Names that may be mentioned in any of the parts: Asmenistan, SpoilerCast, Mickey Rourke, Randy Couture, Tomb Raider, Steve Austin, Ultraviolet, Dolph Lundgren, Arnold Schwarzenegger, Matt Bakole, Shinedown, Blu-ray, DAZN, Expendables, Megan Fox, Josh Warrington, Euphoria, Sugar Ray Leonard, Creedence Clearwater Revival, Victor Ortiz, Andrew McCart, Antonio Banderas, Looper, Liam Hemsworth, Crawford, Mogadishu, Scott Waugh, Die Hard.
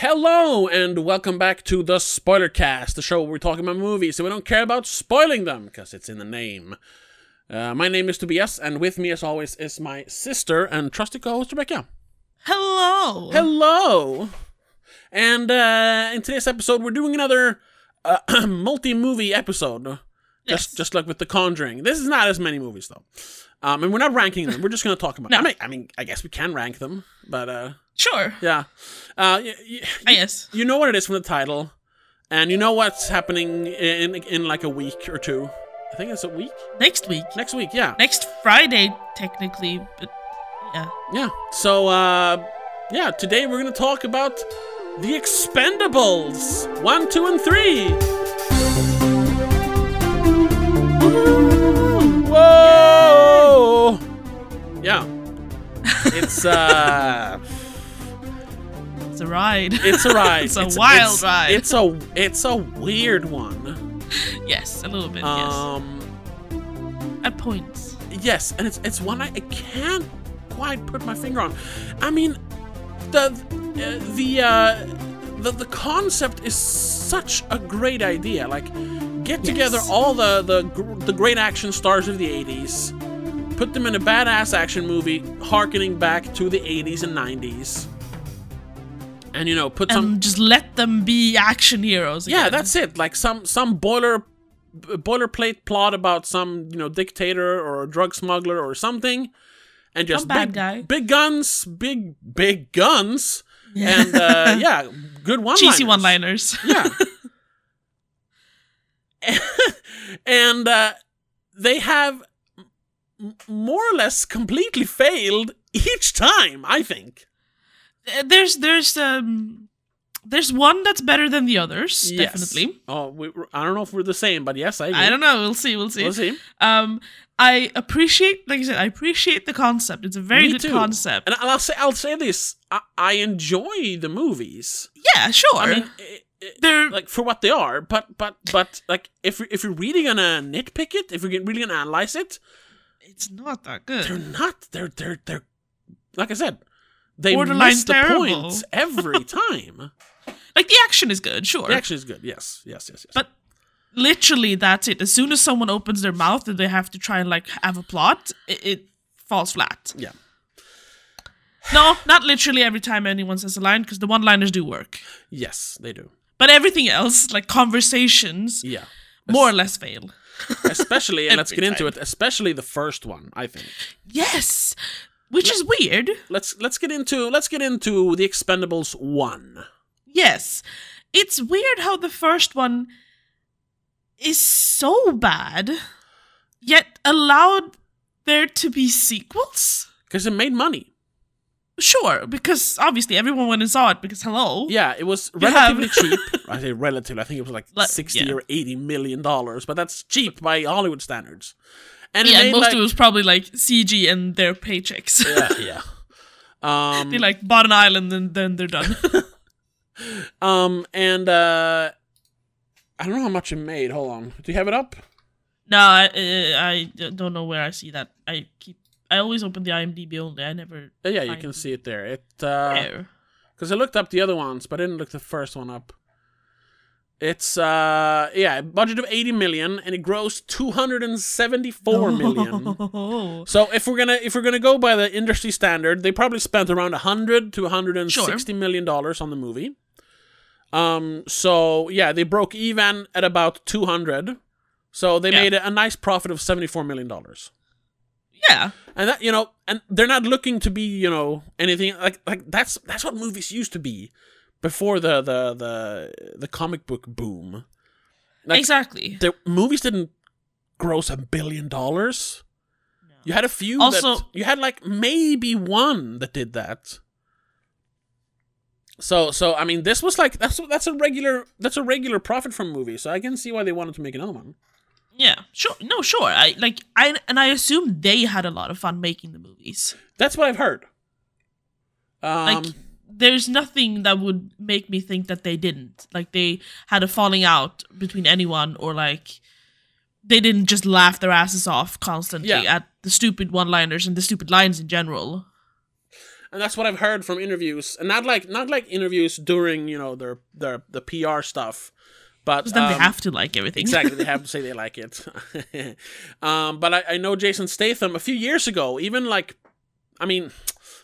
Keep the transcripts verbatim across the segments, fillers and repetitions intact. Hello, and welcome back to the Spoilercast, the show where we're talking about movies, so we don't care about spoiling them, because it's in the name. Uh, my name is Tobias, and with me, as always, is my sister and trusty co-host, Rebecca. Hello! Hello! And uh, in today's episode, we're doing another uh, multi-movie episode, yes. just, just like with The Conjuring. This is not as many movies, though. Um, and we're not ranking them, we're just going to talk about no. them. I mean, I mean, I guess we can rank them, but... Uh, Sure. Yeah. Uh, y- y- I guess. You know what it is from the title, and you know what's happening in in like a week or two. I think it's a week? Next week. Next week, yeah. Next Friday, technically, but yeah. Yeah. So, uh, yeah, today we're going to talk about The Expendables one, two, and three. Woo! Whoa! Yeah. It's, uh... It's a ride. It's a ride. It's a it's, wild it's, ride. It's a it's a weird one. Yes, a little bit. Um, yes. At points. Yes, and it's it's one I, I can't quite put my finger on. I mean, the uh, the uh, the the concept is such a great idea. Like, get together yes. all the the the great action stars of the eighties, put them in a badass action movie, harkening back to the eighties and nineties. And, you know, put some... And just let them be action heroes again. Yeah, that's it. Like, some some boiler boilerplate plot about some, you know, dictator or a drug smuggler or something. And just some bad big, guy. Big guns, big, big guns. Yeah. And, uh, yeah, good one-liners. Cheesy one-liners. Yeah. And uh, they have more or less completely failed each time, I think. There's there's um there's one that's better than the others, yes. definitely. Oh, we, I don't know if we're the same, but yes, I agree. I don't know. We'll see. We'll see. We'll see. Um, I appreciate, like I said, I appreciate the concept. It's a very Me good too. concept. And I'll say, I'll say this: I, I enjoy the movies. Yeah, sure. I mean, it, it, they're like for what they are, but but but like if if you're really gonna nitpick it, if you're really gonna analyze it, it's not that good. They're not. They're they're they're like I said. They miss the points every time. Like, the action is good, sure. The action is good, yes. Yes, yes, yes. But literally, that's it. As soon as someone opens their mouth and they have to try and, like, have a plot, it, it falls flat. Yeah. No, not literally every time anyone says a line, because the one-liners do work. Yes, they do. But everything else, like conversations, yeah. more or less fail. Especially, and let's get into it, especially the first one, I think. Yes! Which Let, is weird. Let's let's get into let's get into The Expendables one. Yes. It's weird how the first one is so bad, yet allowed there to be sequels. Because it made money. Sure, because obviously everyone went and saw it, because hello. Yeah, it was relatively have... cheap. I say relatively, I think it was like Let, sixty yeah. or eighty million dollars, but that's cheap by Hollywood standards. And yeah, most like, of it was probably, like, C G and their paychecks. Yeah, yeah. Um, they, like, bought an island and then they're done. um, and, uh, I don't know how much it made. Hold on. Do you have it up? No, I, uh, I don't know where I see that. I keep, I always open the I M D B only. I never... Uh, yeah, you can it. see it there. It, uh... Because I looked up the other ones, but I didn't look the first one up. It's, uh, yeah, a budget of eighty million, and it grossed two hundred seventy-four million. Oh. So if we're gonna, if we're gonna go by the industry standard, they probably spent around one hundred to one hundred sixty sure. million dollars on the movie. Um, so yeah, they broke even at about two hundred. So they yeah. made a nice profit of seventy-four million dollars. Yeah. And that, you know, and they're not looking to be, you know, anything like, like that's, that's what movies used to be. Before the, the, the, the comic book boom. Like, exactly. The movies didn't gross a billion dollars. No. You had a few also, that... You had, like, maybe one that did that. So, so I mean, this was, like... That's that's a regular that's a regular profit from movies, so I can see why they wanted to make another one. Yeah, sure. No, sure. I like I And I assume they had a lot of fun making the movies. That's what I've heard. Um... Like, there's nothing that would make me think that they didn't. Like, they had a falling out between anyone, or, like, they didn't just laugh their asses off constantly yeah. at the stupid one-liners and the stupid lines in general. And that's what I've heard from interviews, and not like not like interviews during, you know, their their the P R stuff. But then um, they have to like everything. Exactly, they have to say they like it. um, but I, I know Jason Statham a few years ago, even like, I mean,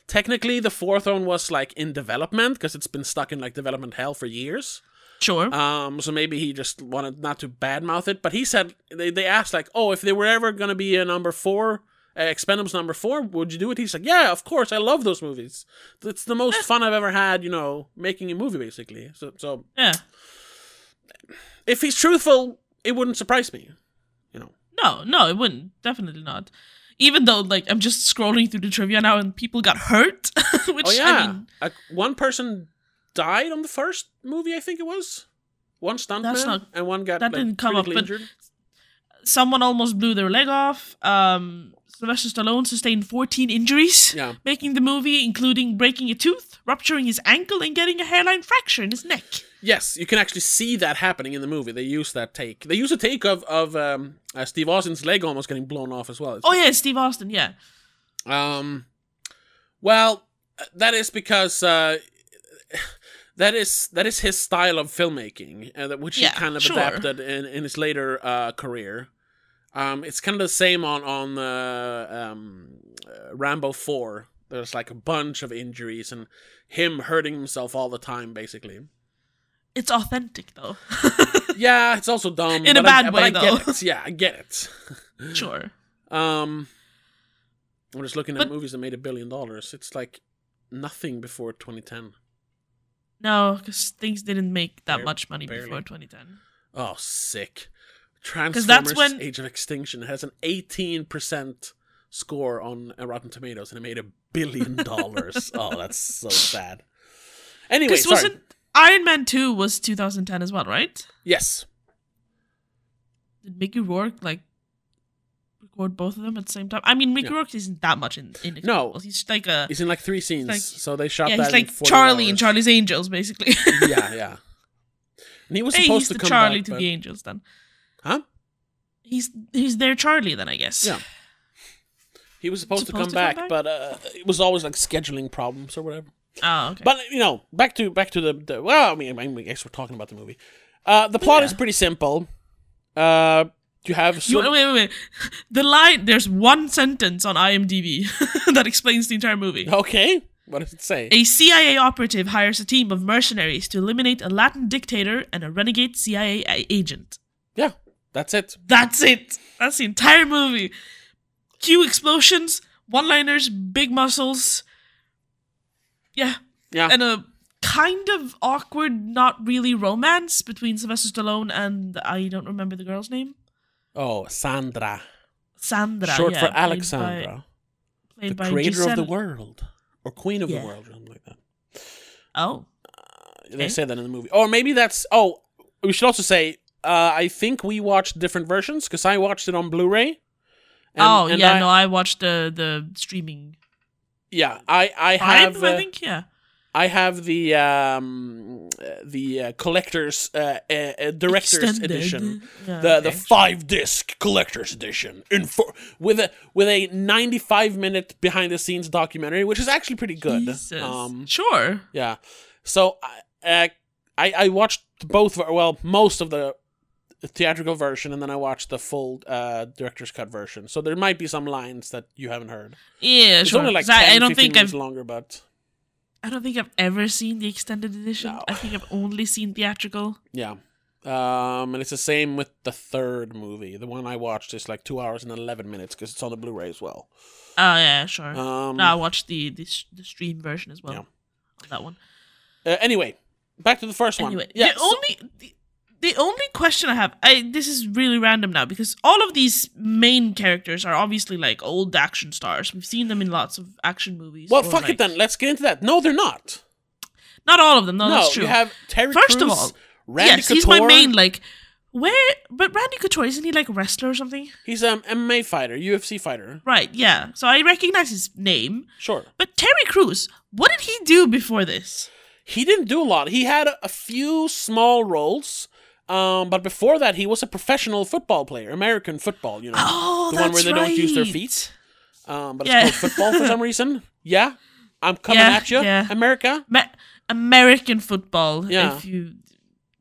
technically the fourth one was like in development because it's been stuck in like development hell for years. Sure. Um, so maybe he just wanted not to badmouth it, but he said they they asked like, oh, if there were ever gonna be a number four, uh, Expendables number four, would you do it? He's like, yeah, of course, I love those movies. It's the most yeah. fun I've ever had, you know, making a movie basically. So so yeah. If he's truthful, it wouldn't surprise me, you know. No, no, it wouldn't. Definitely not. Even though, like, I'm just scrolling through the trivia now and people got hurt. Which, oh, yeah. I mean... A, one person died on the first movie, I think it was. One stuntman and one got, that like, didn't come up, injured. Someone almost blew their leg off. Um, Sylvester Stallone sustained fourteen injuries, yeah. making the movie, including breaking a tooth, rupturing his ankle, and getting a hairline fracture in his neck. Yes, you can actually see that happening in the movie. They use that take. They use a take of of um, uh, Steve Austin's leg almost getting blown off as well. It's oh yeah, Steve Austin. Yeah. Um, well, that is because uh, that is that is his style of filmmaking, uh, which yeah, he kind of sure. adapted in, in his later uh, career. Um, it's kind of the same on on uh, um, uh, Rambo four. There's like a bunch of injuries and him hurting himself all the time, basically. It's authentic, though. Yeah, it's also dumb. In a bad I, way, I though. Get it. Yeah, I get it. Sure. Um, I'm just looking at but, movies that made a billion dollars. It's like nothing before twenty ten. No, because things didn't make that Bare- much money barely. Before twenty ten. Oh, sick. Transformers that's when... Age of Extinction has an eighteen percent score on Rotten Tomatoes, and it made a billion dollars. Oh, that's so sad. Anyway, sorry. Wasn't... Iron Man two was two thousand ten as well, right? Yes. Did Mickey Rourke, like, record both of them at the same time? I mean, Mickey yeah. Rourke isn't that much in, in Expendables. No. He's like a... He's in, like, three scenes, like, so they shot yeah, that he's like Charlie hours. In Charlie's Angels, basically. yeah, yeah. And he was supposed hey, he's to the come Charlie back, to but... the Angels, then. Huh? He's he's their Charlie, then, I guess. Yeah. He was supposed, supposed to come to back, come back, but uh, it was always, like, scheduling problems or whatever. Oh, okay. But, you know, back to back to the... the well, I mean, I guess we're talking about the movie. Uh, the plot yeah. is pretty simple. Uh, you have... So- you, wait, wait, wait. The line... There's one sentence on IMDb that explains the entire movie. Okay. What does it say? A C I A operative hires a team of mercenaries to eliminate a Latin dictator and a renegade C I A agent. Yeah. That's it. That's it. That's the entire movie. Cue explosions, one-liners, big muscles... Yeah. Yeah. And a kind of awkward, not really romance between Sylvester Stallone and I don't remember the girl's name. Oh, Sandra. Sandra. Short yeah, for played Alexandra. By, played the by creator Giselle. Of the world. Or queen of yeah. the world, or something like that. Oh. Uh, they okay. say that in the movie. Or maybe that's. Oh, we should also say uh, I think we watched different versions because I watched it on Blu-ray. And, oh, and yeah. I, no, I watched the, the streaming. Yeah, I I have Five, uh, I think yeah. I have the um the uh, collector's uh, uh, director's Extended. Edition. Yeah, the okay. the five disc collector's edition in for, with a with a ninety-five minute behind the scenes documentary, which is actually pretty good. Jesus. Um sure. Yeah. So I uh, I I watched both well most of the theatrical version, and then I watched the full uh, director's cut version. So there might be some lines that you haven't heard. Yeah, it's sure. Only like ten, I don't think I've longer, but I don't think I've ever seen the extended edition. No. I think I've only seen theatrical. Yeah, um, and it's the same with the third movie. The one I watched is like two hours and eleven minutes because it's on the Blu-ray as well. Oh yeah, sure. Um, no, I watched the the, the stream version as well. Yeah. On that one. Uh, anyway, back to the first anyway, one. Yeah, the so- only. The- The only question I have, I, this is really random now, because all of these main characters are obviously like old action stars. We've seen them in lots of action movies. Well, fuck like, it then. Let's get into that. No, they're not. Not all of them. No, no that's true. You have Terry First Crews, of all, Randy yes, Couture. He's my main, like, where, but Randy Couture, isn't he like a wrestler or something? He's an M M A fighter, U F C fighter. Right, yeah. So I recognize his name. Sure. But Terry Crews, what did he do before this? He didn't do a lot. He had a, a few small roles. Um, but before that, he was a professional football player, American football, you know, oh, the one where they right. don't use their feet. Um, but yeah. it's called football for some reason. Yeah, I'm coming yeah, at you, yeah. America. Me- American football, yeah. If you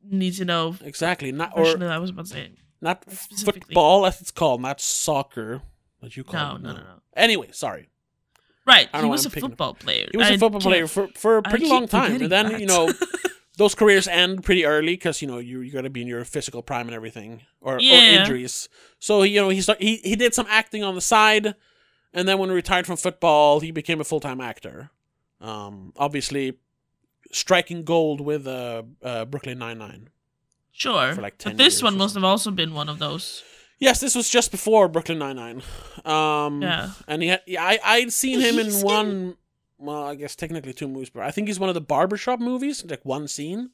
need to know. Exactly. Not, or, I was about to say. Not football, as it's called. Not soccer, as you call it. No, no, no, no. Anyway, sorry. Right, he was, he was a football player. He was a football player for for a pretty long time. And then, that. you know, those careers end pretty early because, you know, you you got to be in your physical prime and everything. Or, yeah. or injuries. So, you know, he, start, he he did some acting on the side. And then when he retired from football, he became a full-time actor. Um, obviously, striking gold with uh, uh, Brooklyn Nine-Nine. Sure. For like ten but this years one must have also been one of those. Yes, this was just before Brooklyn Nine-Nine. Um, yeah. And he had, yeah, I, I'd seen him in one, well, I guess technically two movies, but I think he's one of the barbershop movies, like one scene.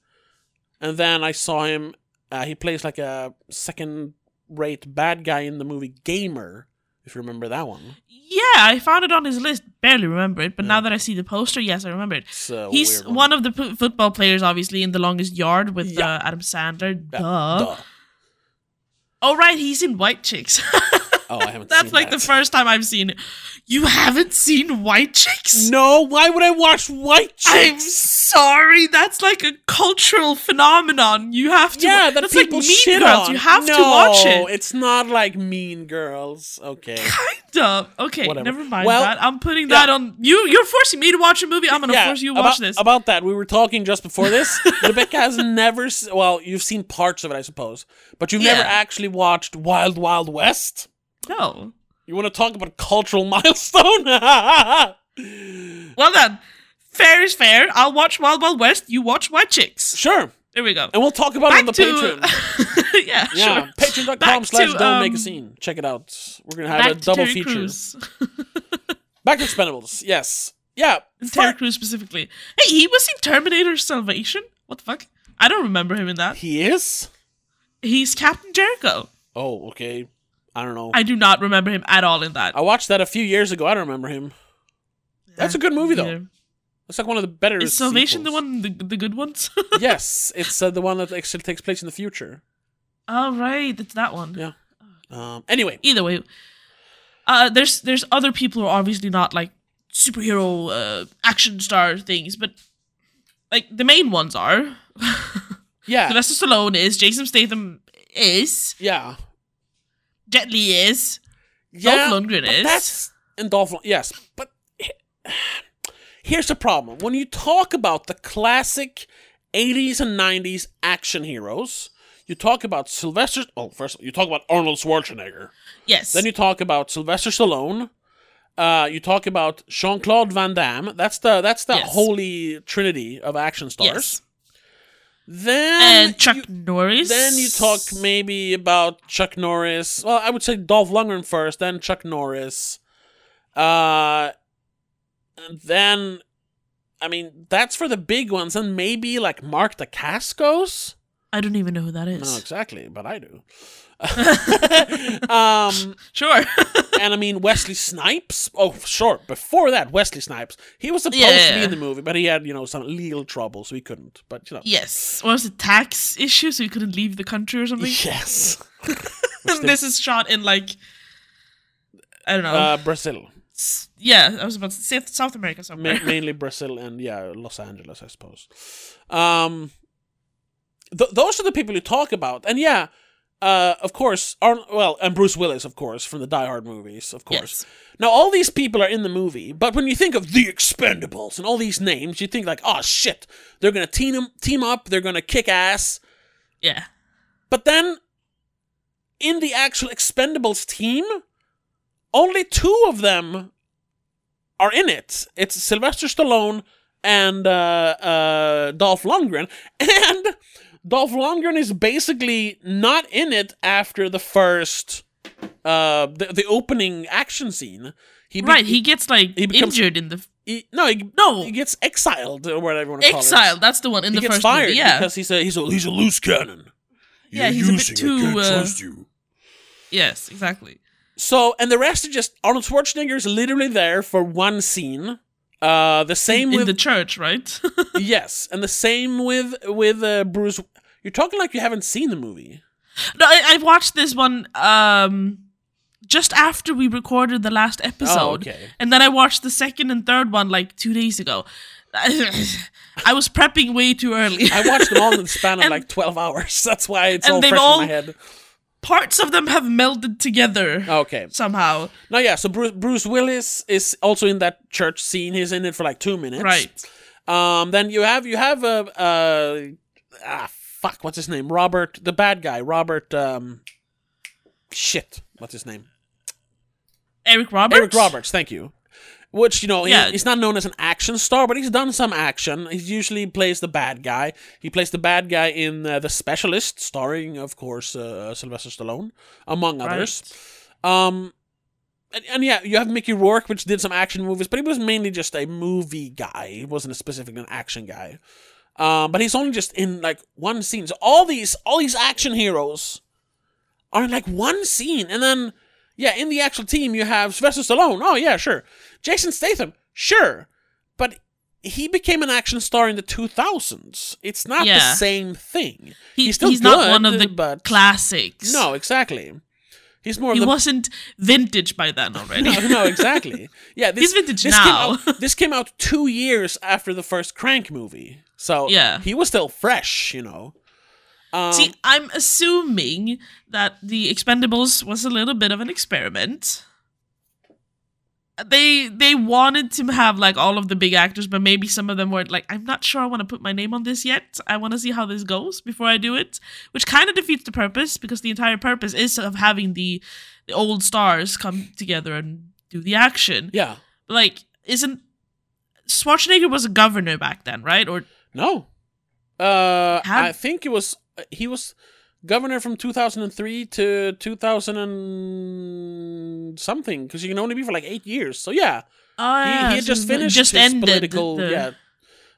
And then I saw him, uh, he plays like a second-rate bad guy in the movie Gamer, if you remember that one. Yeah, I found it on his list. Barely remember it, but yeah. now that I see the poster, yes, I remember it. He's one. one of the p- football players, obviously, in The Longest Yard with yeah. uh, Adam Sandler. Yeah. Duh. Duh. Oh, right, he's in White Chicks. oh, I haven't That's seen like that. That's like the first time I've seen it. You haven't seen White Chicks? No, why would I watch White Chicks? I'm sorry, that's like a cultural phenomenon. You have to Yeah, wa- that that's people like Mean shit Girls. On. You have no, to watch it. No, it's not like Mean Girls. Okay. Kind of. Okay, Whatever. never mind well, that. I'm putting yeah. that on you. You're forcing me to watch a movie. I'm going to yeah, force you to watch about, this. About that, we were talking just before this. Rebecca has never se- well, you've seen parts of it, I suppose, but you've yeah. never actually watched Wild Wild West? No. You want to talk about cultural milestone? Well done. Fair is fair. I'll watch Wild Wild West. You watch White Chicks. Sure. There we go. And we'll talk about Back it on the to... Patreon. yeah, yeah, sure. Patreon dot com slash Don't um, Make a Scene. Check it out. We're going to have a double Terry feature. Back to Expendables. Yes. Yeah. And Terry Crews specifically. Hey, he was in Terminator Salvation. What the fuck? I don't remember him in that. He is? He's Captain Jericho. Oh, okay. I don't know. I do not remember him at all in that. I watched that a few years ago. I don't remember him. Yeah, that's a good movie, though. Either. It's like one of the better Is Salvation sequels. the one, the, the good ones? Yes, it's uh, the one that actually takes place in the future. Oh, right. It's that one. Yeah. Um, anyway. Either way. Uh, there's there's other people who are obviously not, like, superhero uh, action star things, but, like, the main ones are. yeah. Sylvester Stallone is. Jason Statham is. Yeah. Jet Li is, yeah, Dolph Lundgren is, that's, and Dolph Lundgren, yes, but here's the problem. When you talk about the classic eighties and nineties action heroes, you talk about Sylvester, oh, first you talk about Arnold Schwarzenegger. Yes. Then you talk about Sylvester Stallone, uh, you talk about Jean-Claude Van Damme, that's the, that's the yes. holy trinity of action stars. Yes. Then and Chuck you, Norris. Then you talk maybe about Chuck Norris. Well, I would say Dolph Lundgren first, then Chuck Norris. Uh, and then, I mean, that's for the big ones. And maybe like Mark Dacascos. I don't even know who that is. No, exactly, but I do. um, sure. And I mean, Wesley Snipes. Oh, sure. Before that, Wesley Snipes. He was supposed yeah. to be in the movie, but he had, you know, some legal trouble, so he couldn't. But, you know. Yes. What was it? Tax issue, so he couldn't leave the country or something? Yes. And this is shot in, like, I don't know. Uh, Brazil. Yeah, I was about to say South America somewhere. Ma- mainly Brazil and, yeah, Los Angeles, I suppose. Um... Th- those are the people you talk about. And yeah, uh, of course, Arn- well, and Bruce Willis, of course, from the Die Hard movies, of course. Yes. Now, all these people are in the movie, but when you think of The Expendables and all these names, you think like, oh, shit, they're going to team team up, they're going to kick ass. Yeah. But then, in the actual Expendables team, only two of them are in it. It's Sylvester Stallone and uh, uh, Dolph Lundgren. And... Dolph Lundgren is basically not in it after the first, uh, the, the opening action scene. He be- right, he gets, like, he becomes, injured in the... He, no, he, no, he gets exiled, or whatever you want to call exiled, it. Exiled, that's the one in he the first movie, yeah. He gets fired because he's a, he's, a, he's a loose cannon. You're yeah, he's using, a bit too... I can't uh, trust you. Yes, exactly. So, and the rest are just... Arnold Schwarzenegger is literally there for one scene. Uh, the same in, with in the church, right? Yes, and the same with with uh, Bruce. You're talking like you haven't seen the movie. No, I, I've watched this one. Um, just after we recorded the last episode. Oh, okay. And then I watched the second and third one like two days ago. I was prepping way too early. I watched them all in the span of and, like twelve hours. That's why it's all fresh all, in my head. Parts of them have melded together. Okay. Somehow. No, yeah. So Bruce, Bruce Willis is also in that church scene. He's in it for like two minutes. Right. Um. Then you have you have a uh, ah fuck what's his name Robert the bad guy Robert um shit what's his name Eric Roberts Eric Roberts thank you. Which, you know, yeah. he, he's not known as an action star, but he's done some action. He usually plays the bad guy. He plays the bad guy in uh, The Specialist, starring, of course, uh, Sylvester Stallone, among right. others. Um, and, and yeah, you have Mickey Rourke, which did some action movies, but he was mainly just a movie guy. He wasn't a specific an action guy. Um, but he's only just in, like, one scene. So all these, all these action heroes are in, like, one scene, and then... Yeah, in the actual team, you have Sylvester Stallone. Oh, yeah, sure. Jason Statham. Sure. But he became an action star in the two thousands. It's not yeah. the same thing. He, he's still he's good, not one of the but... classics. No, exactly. He's more. He the... wasn't vintage by then already. no, no, exactly. Yeah, this, he's vintage this now. Came out, this came out two years after the first Crank movie. So yeah. he was still fresh, you know. Um, See, I'm assuming that The Expendables was a little bit of an experiment. They they wanted to have like all of the big actors, but maybe some of them were like, I'm not sure I want to put my name on this yet. I want to see how this goes before I do it, which kind of defeats the purpose, because the entire purpose is of having the, the old stars come together and do the action. Yeah. Like, isn't... Schwarzenegger was a governor back then, right? Or No. Uh, Have... I think it was he was governor from two thousand three to two thousand and something, because you can only be for like eight years. So yeah, oh, he, yeah. he had just finished just his ended political. The... Yeah,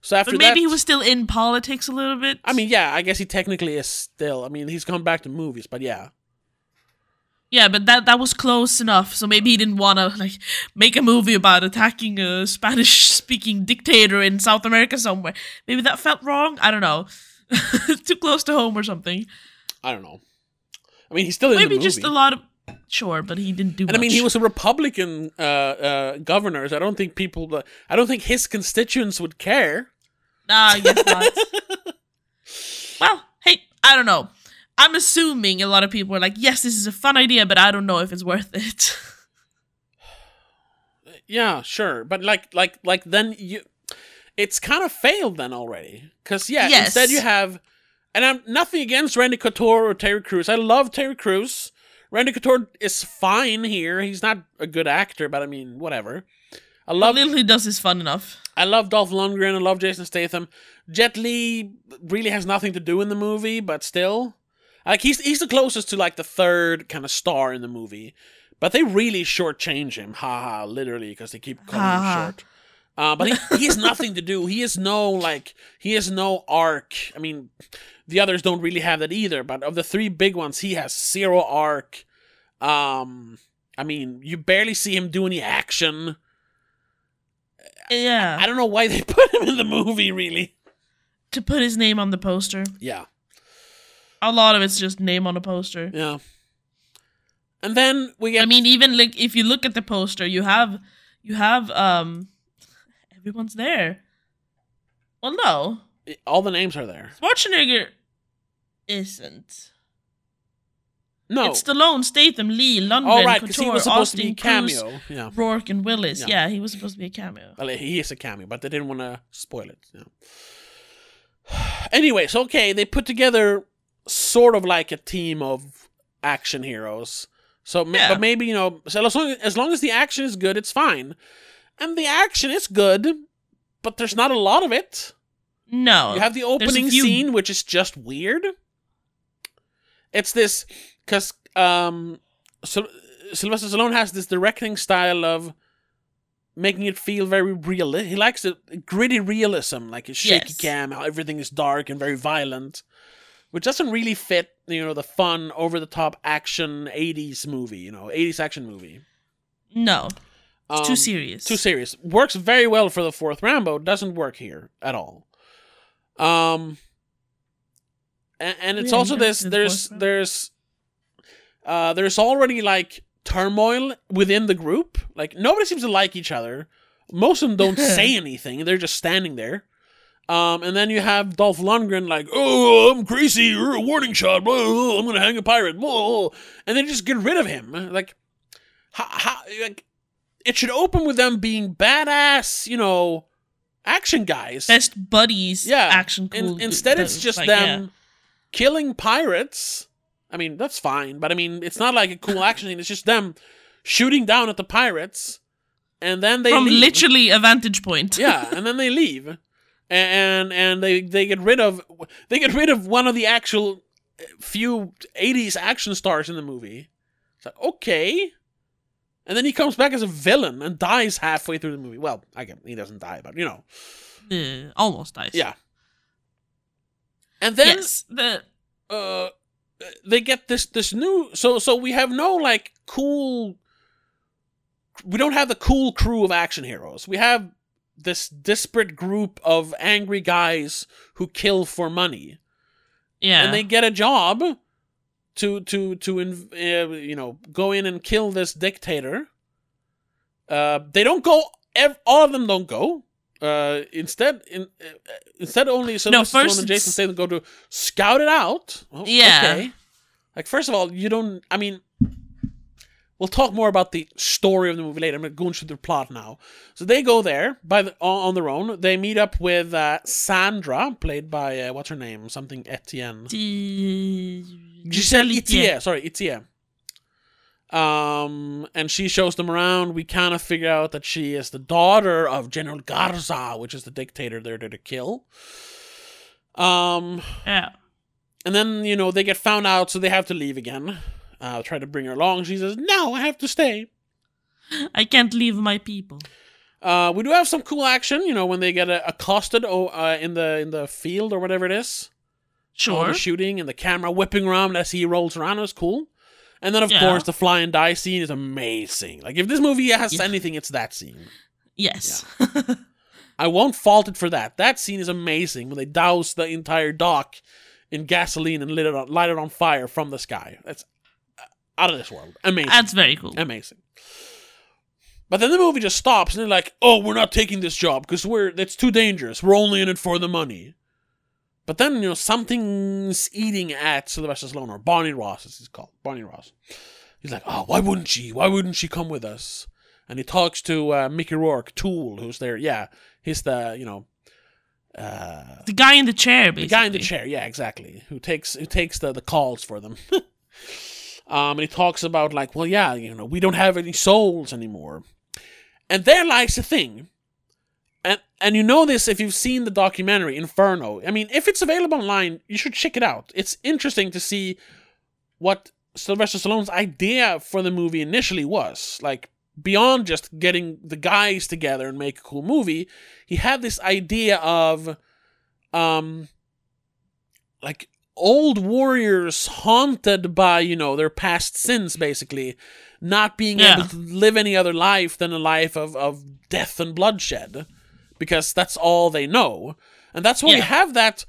so after but maybe that, he was still in politics a little bit. I mean, yeah, I guess he technically is still. I mean, he's gone back to movies, but yeah. Yeah, but that, that was close enough, so maybe he didn't want to like make a movie about attacking a Spanish-speaking dictator in South America somewhere. Maybe that felt wrong? I don't know. Too close to home or something. I don't know. I mean, he's still in maybe the movie. Maybe just a lot of... Sure, but he didn't do and much. And I mean, he was a Republican uh, uh, governor, so I don't think people... Uh, I don't think his constituents would care. Nah, I guess not. Well, hey, I don't know. I'm assuming a lot of people are like, yes, this is a fun idea, but I don't know if it's worth it. Yeah, sure. But like, like, like then you, it's kind of failed then already. Cause yeah, yes. instead you have, and I'm nothing against Randy Couture or Terry Crews. I love Terry Crews. Randy Couture is fine here. He's not a good actor, but I mean, whatever. I love. What little he does is fun enough. I love Dolph Lundgren. I love Jason Statham. Jet Li really has nothing to do in the movie, but still. Like, he's he's the closest to, like, the third kind of star in the movie. But they really shortchange him. Ha ha, literally, because they keep calling Ha-ha. him short. Uh, but he, he has nothing to do. He has no, like, he has no arc. I mean, the others don't really have that either. But of the three big ones, he has zero arc. Um, I mean, you barely see him do any action. Yeah. I, I don't know why they put him in the movie, really. To put his name on the poster. Yeah. A lot of it's just name on a poster. Yeah. And then we get... I mean, even like if you look at the poster, you have... You have... um, everyone's there. Well, no. All the names are there. Schwarzenegger isn't. No. It's Stallone, Statham, Lee, Lundgren, oh, right, Couture, he was supposed Austin, to be a cameo. Cruz, yeah. Rourke, and Willis. Yeah. yeah, he was supposed to be a cameo. Well, he is a cameo, but they didn't want to spoil it. Yeah. Anyways, okay, they put together... sort of like a team of action heroes. So, yeah. But maybe, you know, so as, long, as long as the action is good, it's fine. And the action is good, but there's not a lot of it. No. You have the opening few... scene, which is just weird. It's this, because um, Syl- Sylvester Stallone has this directing style of making it feel very real. He likes the gritty realism, like his shaky yes. cam, how everything is dark and very violent. Which doesn't really fit, you know, the fun, over-the-top action eighties movie, you know, eighties action movie. No. It's um, too serious. Too serious. Works very well for the fourth Rambo. Doesn't work here at all. Um, And, and it's yeah, also yeah, this, there's, the there's, uh, there's already, like, turmoil within the group. Like, nobody seems to like each other. Most of them don't say anything. They're just standing there. Um, and then you have Dolph Lundgren like, oh, I'm crazy. You're a warning shot. Oh, I'm going to hang a pirate. Oh. And they just get rid of him. Like, how, how, like, it should open with them being badass, you know, action guys. Best buddies. Yeah. Action cool. In, instead, it's just like, them yeah. killing pirates. I mean, that's fine. But, I mean, it's not like a cool action scene. It's just them shooting down at the pirates. And then they From leave. literally a vantage point. Yeah. And then they leave. And and they, they get rid of they get rid of one of the actual few eighties action stars in the movie. It's like, okay, and then he comes back as a villain and dies halfway through the movie. Well, I guess he doesn't die, but you know, uh, almost dies. Yeah. And then yes, the uh, they get this this new so so we have no like cool. We don't have the cool crew of action heroes. We have this disparate group of angry guys who kill for money. Yeah. And they get a job to, to, to, uh, you know, go in and kill this dictator. Uh, they don't go, ev- all of them don't go. Uh, instead, in, uh, instead only Sylvester Stallone and Jason Statham go to scout it out. Oh, yeah. Okay. Like, first of all, you don't, I mean, we'll talk more about the story of the movie later. I'm going to the plot now. So they go there by the, on, on their own. They meet up with uh, Sandra, played by, uh, what's her name? Something Etienne. D- Giselle Etienne. Sorry, Etienne. Um, and she shows them around. We kind of figure out that she is the daughter of General Garza, which is the dictator they're there to kill. Um, yeah. And then, you know, they get found out, so they have to leave again. I'll uh, try to bring her along. She says, no, I have to stay. I can't leave my people. Uh, we do have some cool action, you know, when they get uh, accosted oh, uh, in the in the field or whatever it is. Sure. All the shooting and the camera whipping around as he rolls around. It was cool. And then, of yeah. course, the fly and die scene is amazing. Like, if this movie has yeah. anything, it's that scene. Yes. Yeah. I won't fault it for that. That scene is amazing when they douse the entire dock in gasoline and lit it on, light it on fire from the sky. That's out of this world. Amazing. That's very cool. Amazing. But then the movie just stops, and they're like, oh, we're not taking this job, because we're it's too dangerous. We're only in it for the money. But then, you know, something's eating at Sylvester Stallone, or Bonnie Ross, as he's called. Bonnie Ross. He's like, oh, why wouldn't she? Why wouldn't she come with us? And he talks to uh, Mickey Rourke, Tool, who's there. Yeah, he's the, you know... Uh, the guy in the chair, basically. The guy in the chair, yeah, exactly. Who takes, who takes the, the calls for them. Um, and he talks about, like, well, yeah, you know, we don't have any souls anymore. And there lies the thing. And and you know this if you've seen the documentary, Inferno. I mean, if it's available online, you should check it out. It's interesting to see what Sylvester Stallone's idea for the movie initially was. Like, beyond just getting the guys together and make a cool movie, he had this idea of, um, like... old warriors haunted by, you know, their past sins, basically, not being yeah. able to live any other life than a life of, of death and bloodshed, because that's all they know. And that's why yeah. we have that,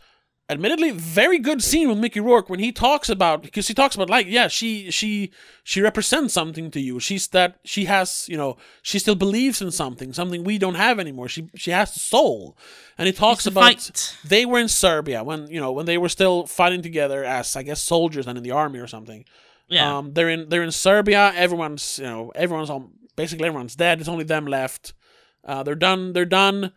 admittedly, very good scene with Mickey Rourke when he talks about, because he talks about, like, yeah, she she she represents something to you. She's that, she has, you know, she still believes in something, something we don't have anymore. She she has a soul. And he talks about, fight. They were in Serbia when, you know, when they were still fighting together as, I guess, soldiers and in the army or something. Yeah. Um, they're in, they're in Serbia. Everyone's, you know, everyone's all, basically everyone's dead. It's only them left. Uh, they're done. They're done.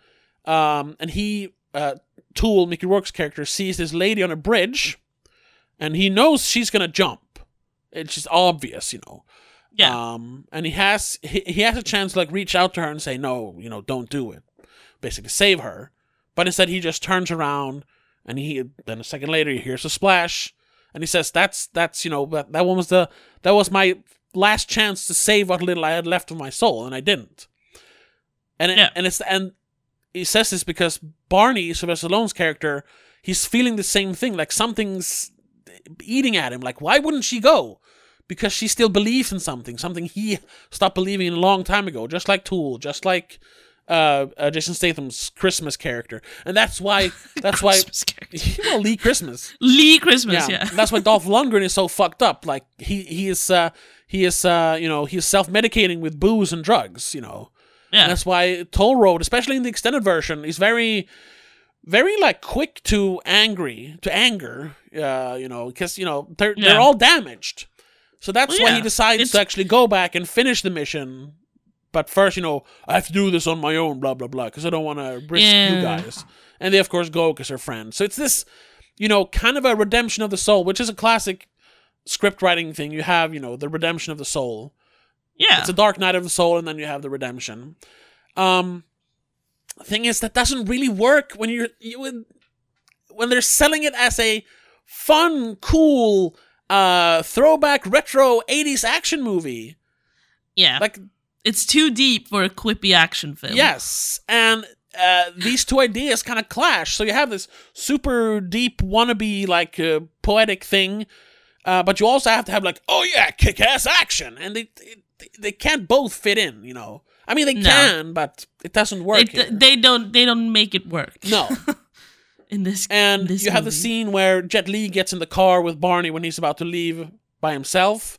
Um, and he, uh, Tool, Mickey Rourke's character, sees this lady on a bridge, and he knows she's gonna jump. It's just obvious, you know. Yeah. Um, and he has he, he has a chance to, like, reach out to her and say, no, you know, don't do it. Basically, save her. But instead, he just turns around, and he then a second later he hears a splash, and he says, "That's that's you know that that one was the that was my last chance to save what little I had left of my soul, and I didn't." And it, yeah. and it's and. He says this because Barney, Sylvester Stallone's character, he's feeling the same thing. Like, something's eating at him. Like, why wouldn't she go? Because she still believes in something. Something he stopped believing in a long time ago. Just like Tool. Just like uh, uh, Jason Statham's Christmas character. And that's why... That's why... You know, Lee Christmas. Lee Christmas, yeah. yeah. That's why Dolph Lundgren is so fucked up. Like, he, he is... Uh, he is, uh, you know, he's self-medicating with booze and drugs, you know. Yeah. And that's why Toll Road, especially in the extended version, is very, very like quick to angry, to anger, uh, you know, because, you know, they're, yeah. they're all damaged. So that's well, yeah. why he decides it's... to actually go back and finish the mission. But first, you know, I have to do this on my own, blah, blah, blah, because I don't want to risk yeah. you guys. And they, of course, go because they're friends. So it's this, you know, kind of a redemption of the soul, which is a classic script writing thing. You have, you know, the redemption of the soul. Yeah. It's a dark night of the soul, and then you have the redemption. Um, thing is, that doesn't really work when you're, you, when they're selling it as a fun, cool, uh, throwback, retro eighties action movie. Yeah. Like, it's too deep for a quippy action film. Yes. And Uh, these two ideas kind of clash. So you have this super deep wannabe, like, uh, poetic thing, uh, but you also have to have, like, oh yeah, kick-ass action, and they they, they can't both fit in, you know. I mean, they no. can, but it doesn't work. It, here. They don't. They don't make it work. No. in this, and in this you movie. Have the scene where Jet Li gets in the car with Barney when he's about to leave by himself.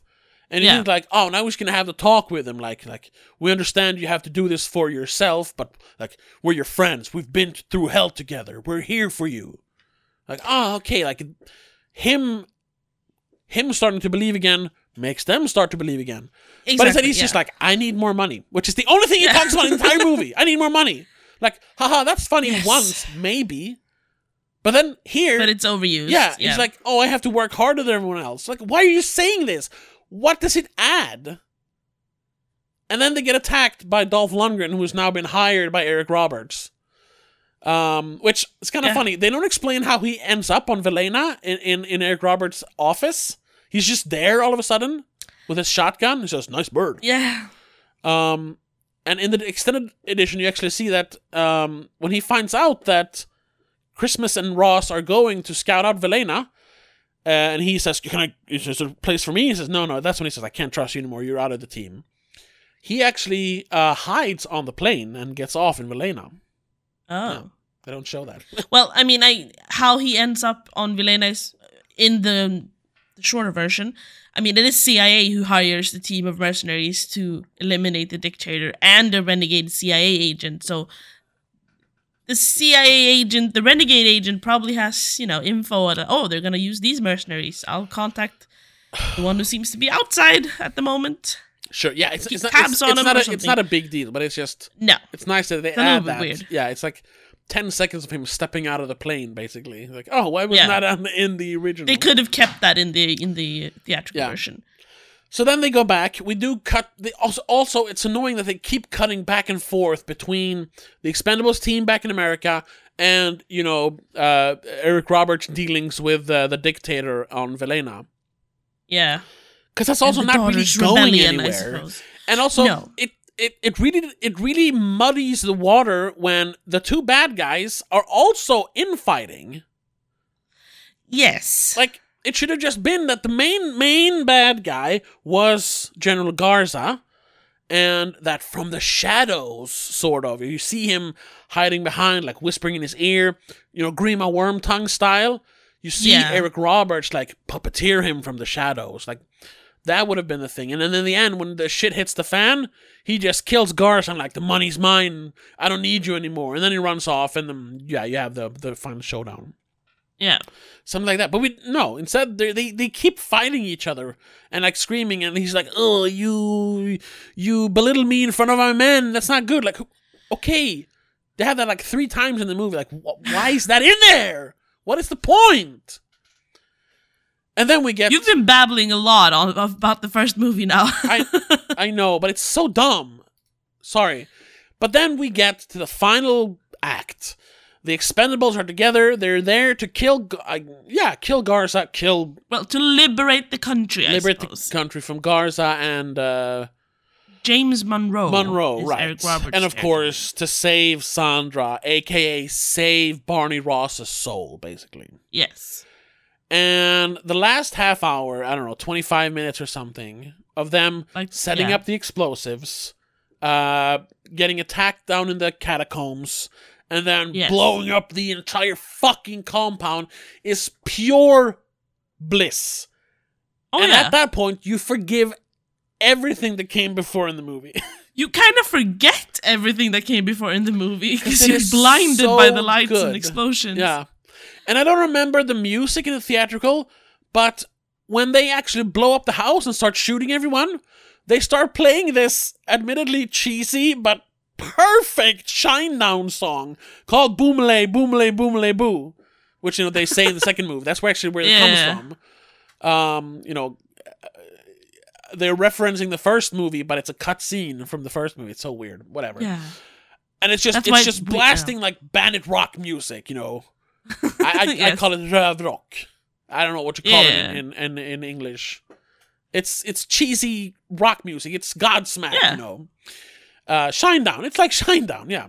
And he's yeah. like, oh, now we're just going to have to talk with him. Like, like we understand you have to do this for yourself, but, like, we're your friends. We've been through hell together. We're here for you. Like, oh, okay. Like, him him starting to believe again makes them start to believe again. Exactly, but instead he's yeah. just like, I need more money, which is the only thing he yeah. talks about in the entire movie. I need more money. Like, haha, that's funny yes. once, maybe. But then here... But it's overused. Yeah, yeah, he's like, oh, I have to work harder than everyone else. Like, why are you saying this? What does it add? And then they get attacked by Dolph Lundgren, who has now been hired by Eric Roberts. Um, which is kind of yeah. funny. They don't explain how he ends up on Vilena in, in, in Eric Roberts' office. He's just there all of a sudden with his shotgun. He says, nice bird. Yeah. Um, and in the extended edition, you actually see that um, when he finds out that Christmas and Ross are going to scout out Vilena, Uh, and he says, "Can I? Is there a place for me?" He says, "No, no." That's when he says, "I can't trust you anymore. You're out of the team." He actually uh, hides on the plane and gets off in Vilena. Oh, no, they don't show that. Well, I mean, I how he ends up on Vilena is in the, the shorter version. I mean, it is C I A who hires the team of mercenaries to eliminate the dictator and the renegade C I A agent. So the C I A agent, the renegade agent, probably has, you know, info at, oh, they're going to use these mercenaries. I'll contact the one who seems to be outside at the moment. Sure, yeah. It's, it's, not, it's, it's, not, a, it's not a big deal, but it's just... No. It's nice that they it's add that. Weird. Yeah, it's like ten seconds of him stepping out of the plane, basically. Like, oh, why was yeah. that in the original? They could have kept that in the in the theatrical yeah. version. So then they go back. We do cut... They also, also, it's annoying that they keep cutting back and forth between the Expendables team back in America and, you know, uh, Eric Roberts' dealings with uh, the dictator on Vilena. Yeah. Because that's also not really going anywhere. And also, no. it, it, it, really, it really muddies the water when the two bad guys are also infighting. Yes. Like... It should have just been that the main, main bad guy was General Garza, and that from the shadows, sort of, you see him hiding behind, like whispering in his ear, you know, Grima Wormtongue style. You see yeah. Eric Roberts, like, puppeteer him from the shadows. Like, that would have been the thing. And then in the end, when the shit hits the fan, he just kills Garza and, like, the money's mine. I don't need you anymore. And then he runs off, and then, yeah, you have the, the final showdown. Yeah. Something like that. But we, no, instead they they keep fighting each other and like screaming, and he's like, oh, you, you belittle me in front of my men. That's not good. Like, okay. They have that like three times in the movie. Like, wh- why is that in there? What is the point? And then we get... You've been babbling a lot on, about the first movie now. I I know, but it's so dumb. Sorry. But then we get to the final act. The Expendables are together. They're there to kill, uh, yeah, kill Garza, kill... Well, to liberate the country, I liberate suppose. the country from Garza and... Uh, James Monroe. Monroe, right. Eric Roberts. And, of character. course, to save Sandra, a k a save Barney Ross's soul, basically. Yes. And the last half hour, I don't know, twenty-five minutes or something, of them like, setting yeah. up the explosives, uh, getting attacked down in the catacombs... And then yes. blowing up the entire fucking compound is pure bliss. Oh, and yeah. at that point, you forgive everything that came before in the movie. You kind of forget everything that came before in the movie because you're blinded so by the lights good. and explosions. Yeah. And I don't remember the music in the theatrical, but when they actually blow up the house and start shooting everyone, they start playing this admittedly cheesy but perfect Shinedown song called Boomalay, Boomalay, Boomalay, Boo, which, you know, they say in the second move. That's where actually where it yeah. comes from. Um, you know, they're referencing the first movie, but it's a cut scene from the first movie. It's so weird. Whatever. Yeah. And it's just That's it's just it's blasting weird. like bandit rock music, you know. I, I, yes. I call it röd rock. I don't know what you call yeah. it in, in, in English. It's it's cheesy rock music. It's Godsmack, yeah. you know. Uh, Shinedown. It's like Shinedown, yeah.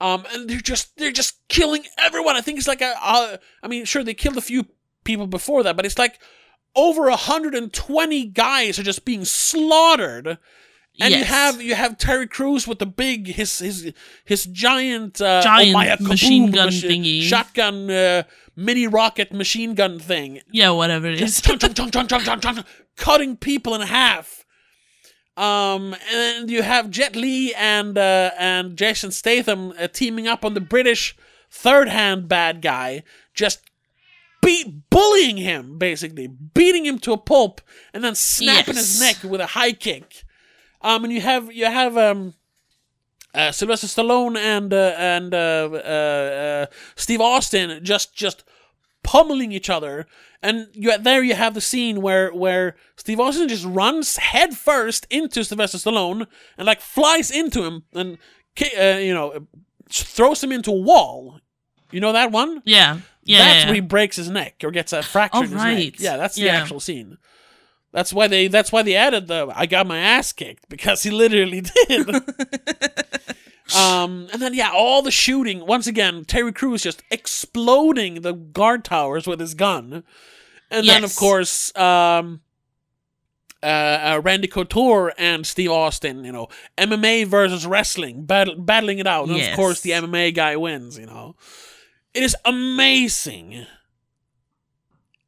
Um, and they're just they're just killing everyone. I think it's like a. Uh, I mean, sure, they killed a few people before that, but it's like over one hundred twenty guys are just being slaughtered. And yes. you have you have Terry Crews with the big his his his giant uh, giant Omaya machine gun machi- thingy, shotgun uh, mini rocket machine gun thing. Yeah, whatever it is. Chun, chun, chun, chun, chun, chun, chun, cutting people in half. Um, and you have Jet Li and uh, and Jason Statham uh, teaming up on the British third hand bad guy, just be- bullying him basically, beating him to a pulp, and then snapping yes. his neck with a high kick. Um, and you have you have um, uh, Sylvester Stallone and uh, and uh, uh, uh, Steve Austin just just pummeling each other, and you there you have the scene where where Steve Austin just runs headfirst into Sylvester Stallone and like flies into him and uh, you know throws him into a wall. You know that one? Yeah, yeah. That's yeah. where he breaks his neck or gets a fracture oh, in his right. neck. Yeah, that's yeah. the actual scene. That's why they. That's why they added the "I got my ass kicked" because he literally did. um, and then yeah, all the shooting once again. Terry Crews just exploding the guard towers with his gun, and yes. then of course, um, uh, uh, Randy Couture and Steve Austin. You know, M M A versus wrestling, battle, battling it out, and yes. of course, the M M A guy wins. You know, it is amazing.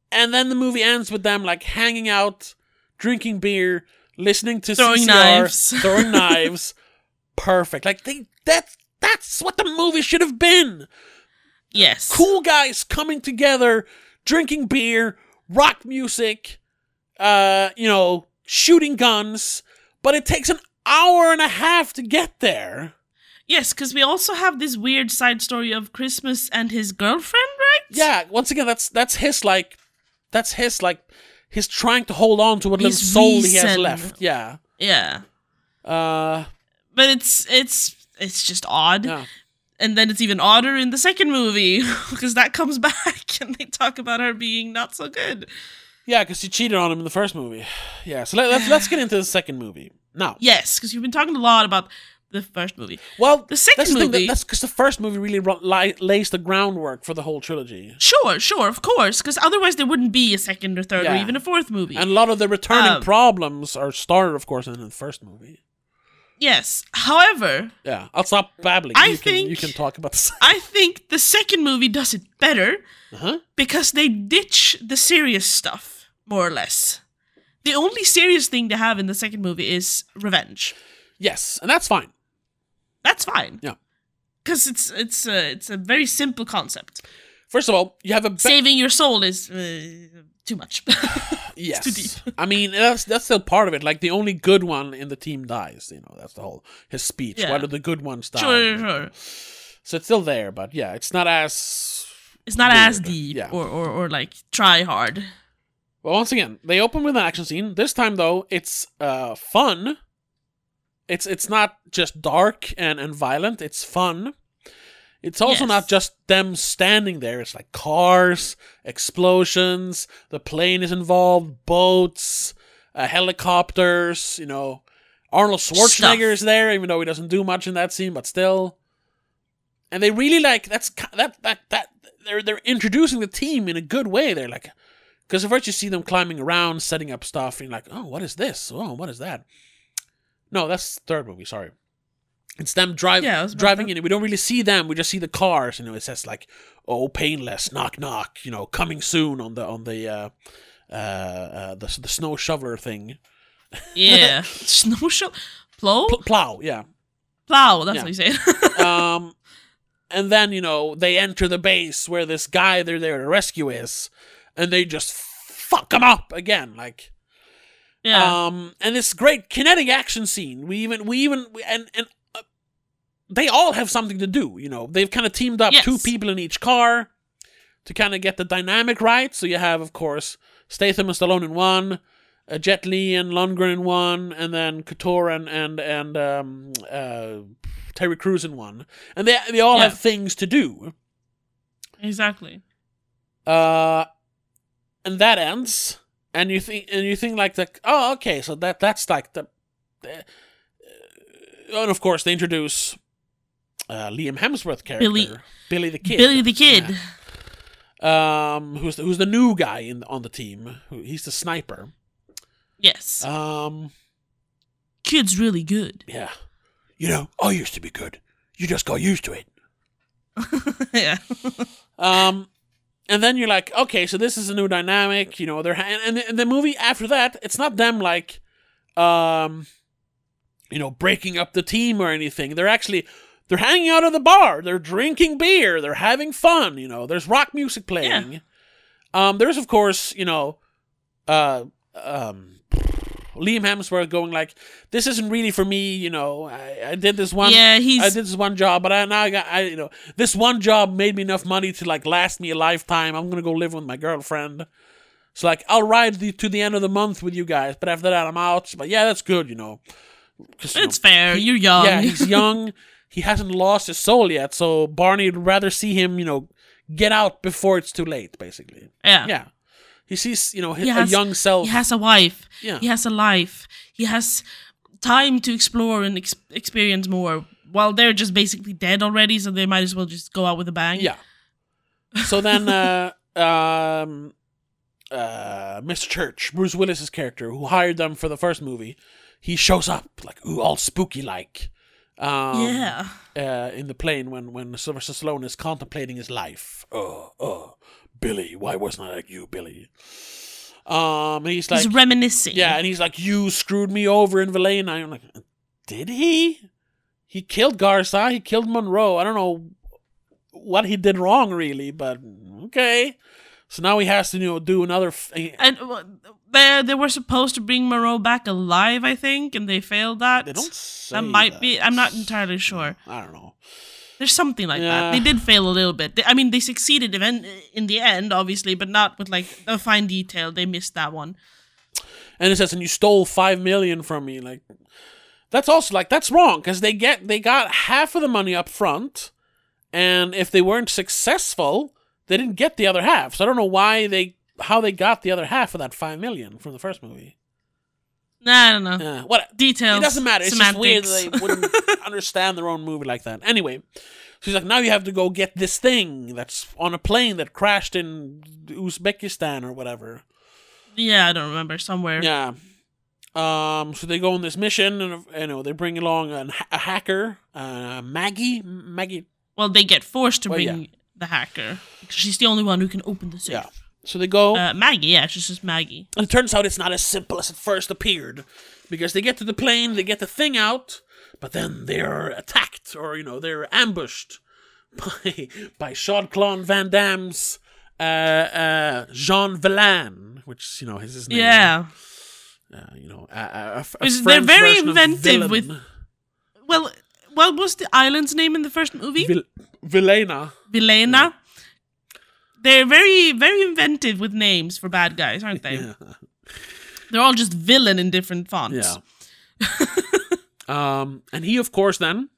And then the movie ends with them like hanging out, drinking beer, listening to throwing C C R, knives. throwing knives. Perfect. Like they that's that's what the movie should have been. Yes. Cool guys coming together, drinking beer, rock music, uh, you know, shooting guns, but it takes an hour and a half to get there. Yes, because we also have this weird side story of Christmas and his girlfriend, right? Yeah, once again that's that's his like That's his, like, he's trying to hold on to what little soul he has left. Yeah. Yeah. Uh, but it's, it's, it's just odd. Yeah. And then it's even odder in the second movie, because that comes back, and they talk about her being not so good. Yeah, because she cheated on him in the first movie. Yeah, so let, let's, let's get into the second movie now. Yes, because you've been talking a lot about the first movie. Well, the second that's movie. The thing, that's because the first movie really li- lays the groundwork for the whole trilogy. Sure, sure, of course, because otherwise there wouldn't be a second or third yeah. or even a fourth movie. And a lot of the returning um, problems are started, of course, in the first movie. Yes. However, yeah, I'll stop babbling. I you think can, you can talk about the second. I think the second movie does it better uh-huh. because they ditch the serious stuff more or less. The only serious thing they have in the second movie is revenge. Yes, and that's fine. That's fine. Yeah. Because it's it's a, it's a very simple concept. First of all, you have a... Ba- Saving your soul is uh, too much. Yes. It's too deep. I mean, that's that's still part of it. Like, the only good one in the team dies. You know, that's the whole... His speech. Yeah. Why do the good ones die? Sure, sure. So it's still there, but yeah, it's not as... It's not weird. as deep yeah. or, or, or, like, try hard. Well, once again, they open with an action scene. This time, though, it's uh, fun... It's it's not just dark and, and violent. It's fun. It's also yes. not just them standing there. It's like cars, explosions, the plane is involved, boats, uh, helicopters, you know. Arnold Schwarzenegger is there, even though he doesn't do much in that scene, but still. And they really like, that's that, that, that, they're, they're introducing the team in a good way. They're like, because at first you see them climbing around, setting up stuff, and you're like, oh, what is this? Oh, what is that? No, that's the third movie, sorry. It's them drive, yeah, it's driving in. We don't really see them. We just see the cars. You know, it says like, oh, painless, knock, knock. You know, coming soon on the on the uh, uh, uh, the, the snow shoveler thing. Yeah. Snowshoe? Plow? P- plow, yeah. Plow, that's yeah. what you say. um, and then, you know, they enter the base where this guy they're there to rescue is, and they just fuck him up again, like... Yeah. Um, and this great kinetic action scene. We even, we even, we, and, and uh, they all have something to do, you know. They've kind of teamed up yes. two people in each car to kind of get the dynamic right. So you have, of course, Statham and Stallone in one, uh, Jet Li and Lundgren in one, and then Couture and, and, and um, uh, Terry Crews in one. And they, they all yeah. have things to do. Exactly. Uh, and that ends... And you think, and you think like, like, oh, okay, so that that's like the, the uh, and of course they introduce uh, Liam Hemsworth character, Billy, Billy the Kid, Billy the Kid, yeah. um, who's the, who's the new guy in on the team? He's the sniper. Yes. Um, Kid's really good. Yeah, you know, I used to be good. You just got used to it. yeah. um. And then you're like, okay, so this is a new dynamic, you know. They're ha- and, and the movie after that, it's not them like, um, you know, breaking up the team or anything. They're actually they're hanging out at the bar, they're drinking beer, they're having fun, you know. There's rock music playing. Yeah. Um, there's of course, you know, uh, um, Liam Hemsworth going like, "This isn't really for me," you know. I, I did this one, yeah, he's... I did this one job, but I now I got, I, you know, this one job made me enough money to like last me a lifetime. I'm gonna go live with my girlfriend. So like, I'll ride the, to the end of the month with you guys, but after that, I'm out. But yeah, that's good, you know. It's you know, fair. He, You're young. Yeah, he's young. He hasn't lost his soul yet, so Barney would rather see him, you know, get out before it's too late, basically. Yeah. Yeah. He sees, you know, his, he has, a young self. He has a wife. Yeah. He has a life. He has time to explore and ex- experience more. While they're just basically dead already, so they might as well just go out with a bang. Yeah. So then, uh, um, uh, Mister Church, Bruce Willis's character, who hired them for the first movie, he shows up like ooh, all spooky like. Um, yeah. Uh, in the plane when when Sylvester Stallone is contemplating his life. Oh, oh. Billy, why wasn't I like you, Billy? Um, and he's like, he's reminiscing. Yeah, and he's like, you screwed me over in Vilena. I'm like, did he? He killed Garza. He killed Monroe. I don't know what he did wrong, really, but okay. So now he has to, you know, do another. F- and uh, they they were supposed to bring Monroe back alive, I think, and they failed that. They don't say that. Might that. be. I'm not entirely sure. I don't know. There's something like yeah. that. They did fail a little bit. They, I mean, they succeeded even, in the end, obviously, but not with, like, a fine detail. They missed that one. And it says, and you stole five million from me. Like, that's also, like, that's wrong, because they get they got half of the money up front, and if they weren't successful, they didn't get the other half. So I don't know why they, how they got the other half of that five million from the first movie. Nah, I don't know. Yeah, what details? It doesn't matter. It's semantics. Just weird that they wouldn't understand their own movie like that. Anyway, so he's like, now you have to go get this thing that's on a plane that crashed in Uzbekistan or whatever. Yeah, I don't remember somewhere. Yeah. Um. So they go on this mission, and you know they bring along a, a hacker, uh, Maggie. Maggie. Well, they get forced to well, bring yeah. the hacker because she's the only one who can open the safe. Yeah. So they go... Uh, Maggie, yeah, she's just Maggie. And it turns out it's not as simple as it first appeared. Because they get to the plane, they get the thing out, but then they're attacked, or, you know, they're ambushed by by Jean-Claude Van Damme's uh, uh, Jean Villain, which, you know, is his name. Yeah. Uh, you know, a, a, a they're very inventive with... Well, what was the island's name in the first movie? Vil- Vilena. Vilena. Yeah. They're very, very inventive with names for bad guys, aren't they? Yeah. They're all just villain in different fonts. Yeah. um, and he, of course, then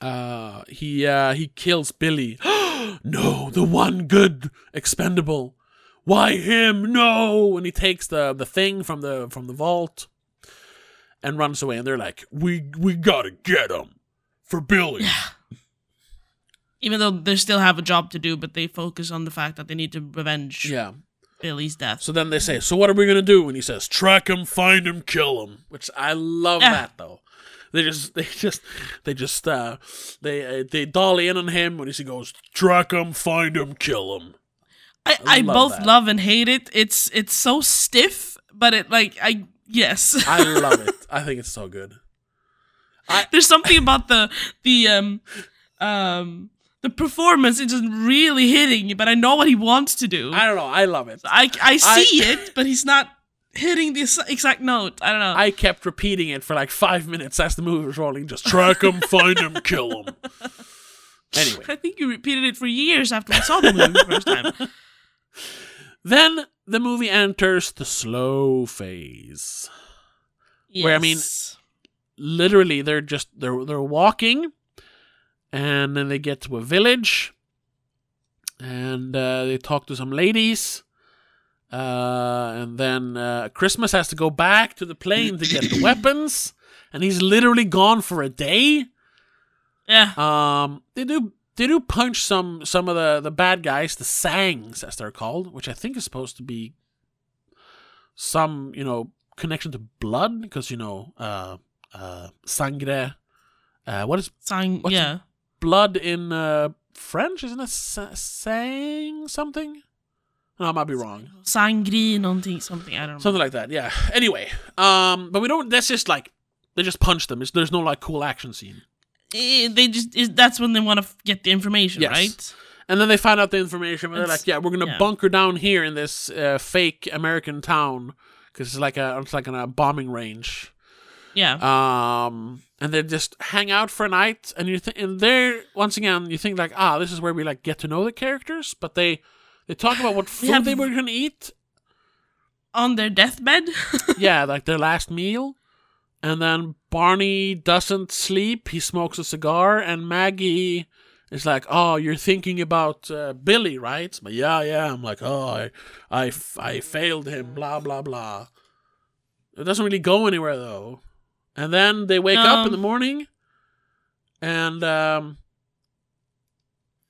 uh, he uh, he kills Billy. No, the one good expendable. Why him? No, and he takes the the thing from the from the vault and runs away. And they're like, we we gotta get him for Billy. Yeah. Even though they still have a job to do, but they focus on the fact that they need to revenge yeah. Billy's death. So then they say, so what are we going to do? And he says, track him, find him, kill him. Which I love yeah. that, though. They just, they just, they just, uh, they uh, they dolly in on him when he goes, track him, find him, kill him. I, I, I love both that. love and hate it. It's, it's so stiff, but it, like, I Yes. I love it. I think it's so good. I- There's something about the the um um the performance. It's just really hitting, but I know what he wants to do. I don't know. I love it. I, I see I- it, but he's not hitting the exact note. I don't know. I kept repeating it for like five minutes as the movie was rolling. Just track him, find him, kill him. Anyway. I think you repeated it for years after I saw the movie the first time. Then the movie enters the slow phase. Yes. Where, I mean, literally they're just, they're, they're walking, and then they get to a village, and uh, they talk to some ladies, uh, and then uh, Christmas has to go back to the plane to get the weapons, and he's literally gone for a day. Yeah. Um, they do they do punch some some of the, the bad guys, the Sangs as they're called, which I think is supposed to be some, you know, connection to blood, because, you know, uh uh sangre, uh what is sang yeah blood in uh, French, isn't it sa- sang something? No, I might be wrong. Sangri something, I don't know. Something like that, yeah. Anyway, um, but we don't. That's just like they just punch them. It's, there's no like cool action scene. They just that's when they want to get the information, yes. Right? And then they find out the information, and they're it's, like, "Yeah, we're gonna yeah. bunker down here in this uh, fake American town because it's like a it's like a bombing range." Yeah. Um, and they just hang out for a night, and you th- and there once again you think like, "Ah, this is where we like get to know the characters," but they they talk about what food yeah, they were gonna eat on their deathbed. Yeah, like their last meal. And then Barney doesn't sleep. He smokes a cigar. And Maggie is like, oh, you're thinking about uh, Billy, right? But yeah, yeah. I'm like, oh, I, I, f- I failed him, blah, blah, blah. It doesn't really go anywhere, though. And then they wake um, up in the morning. And um,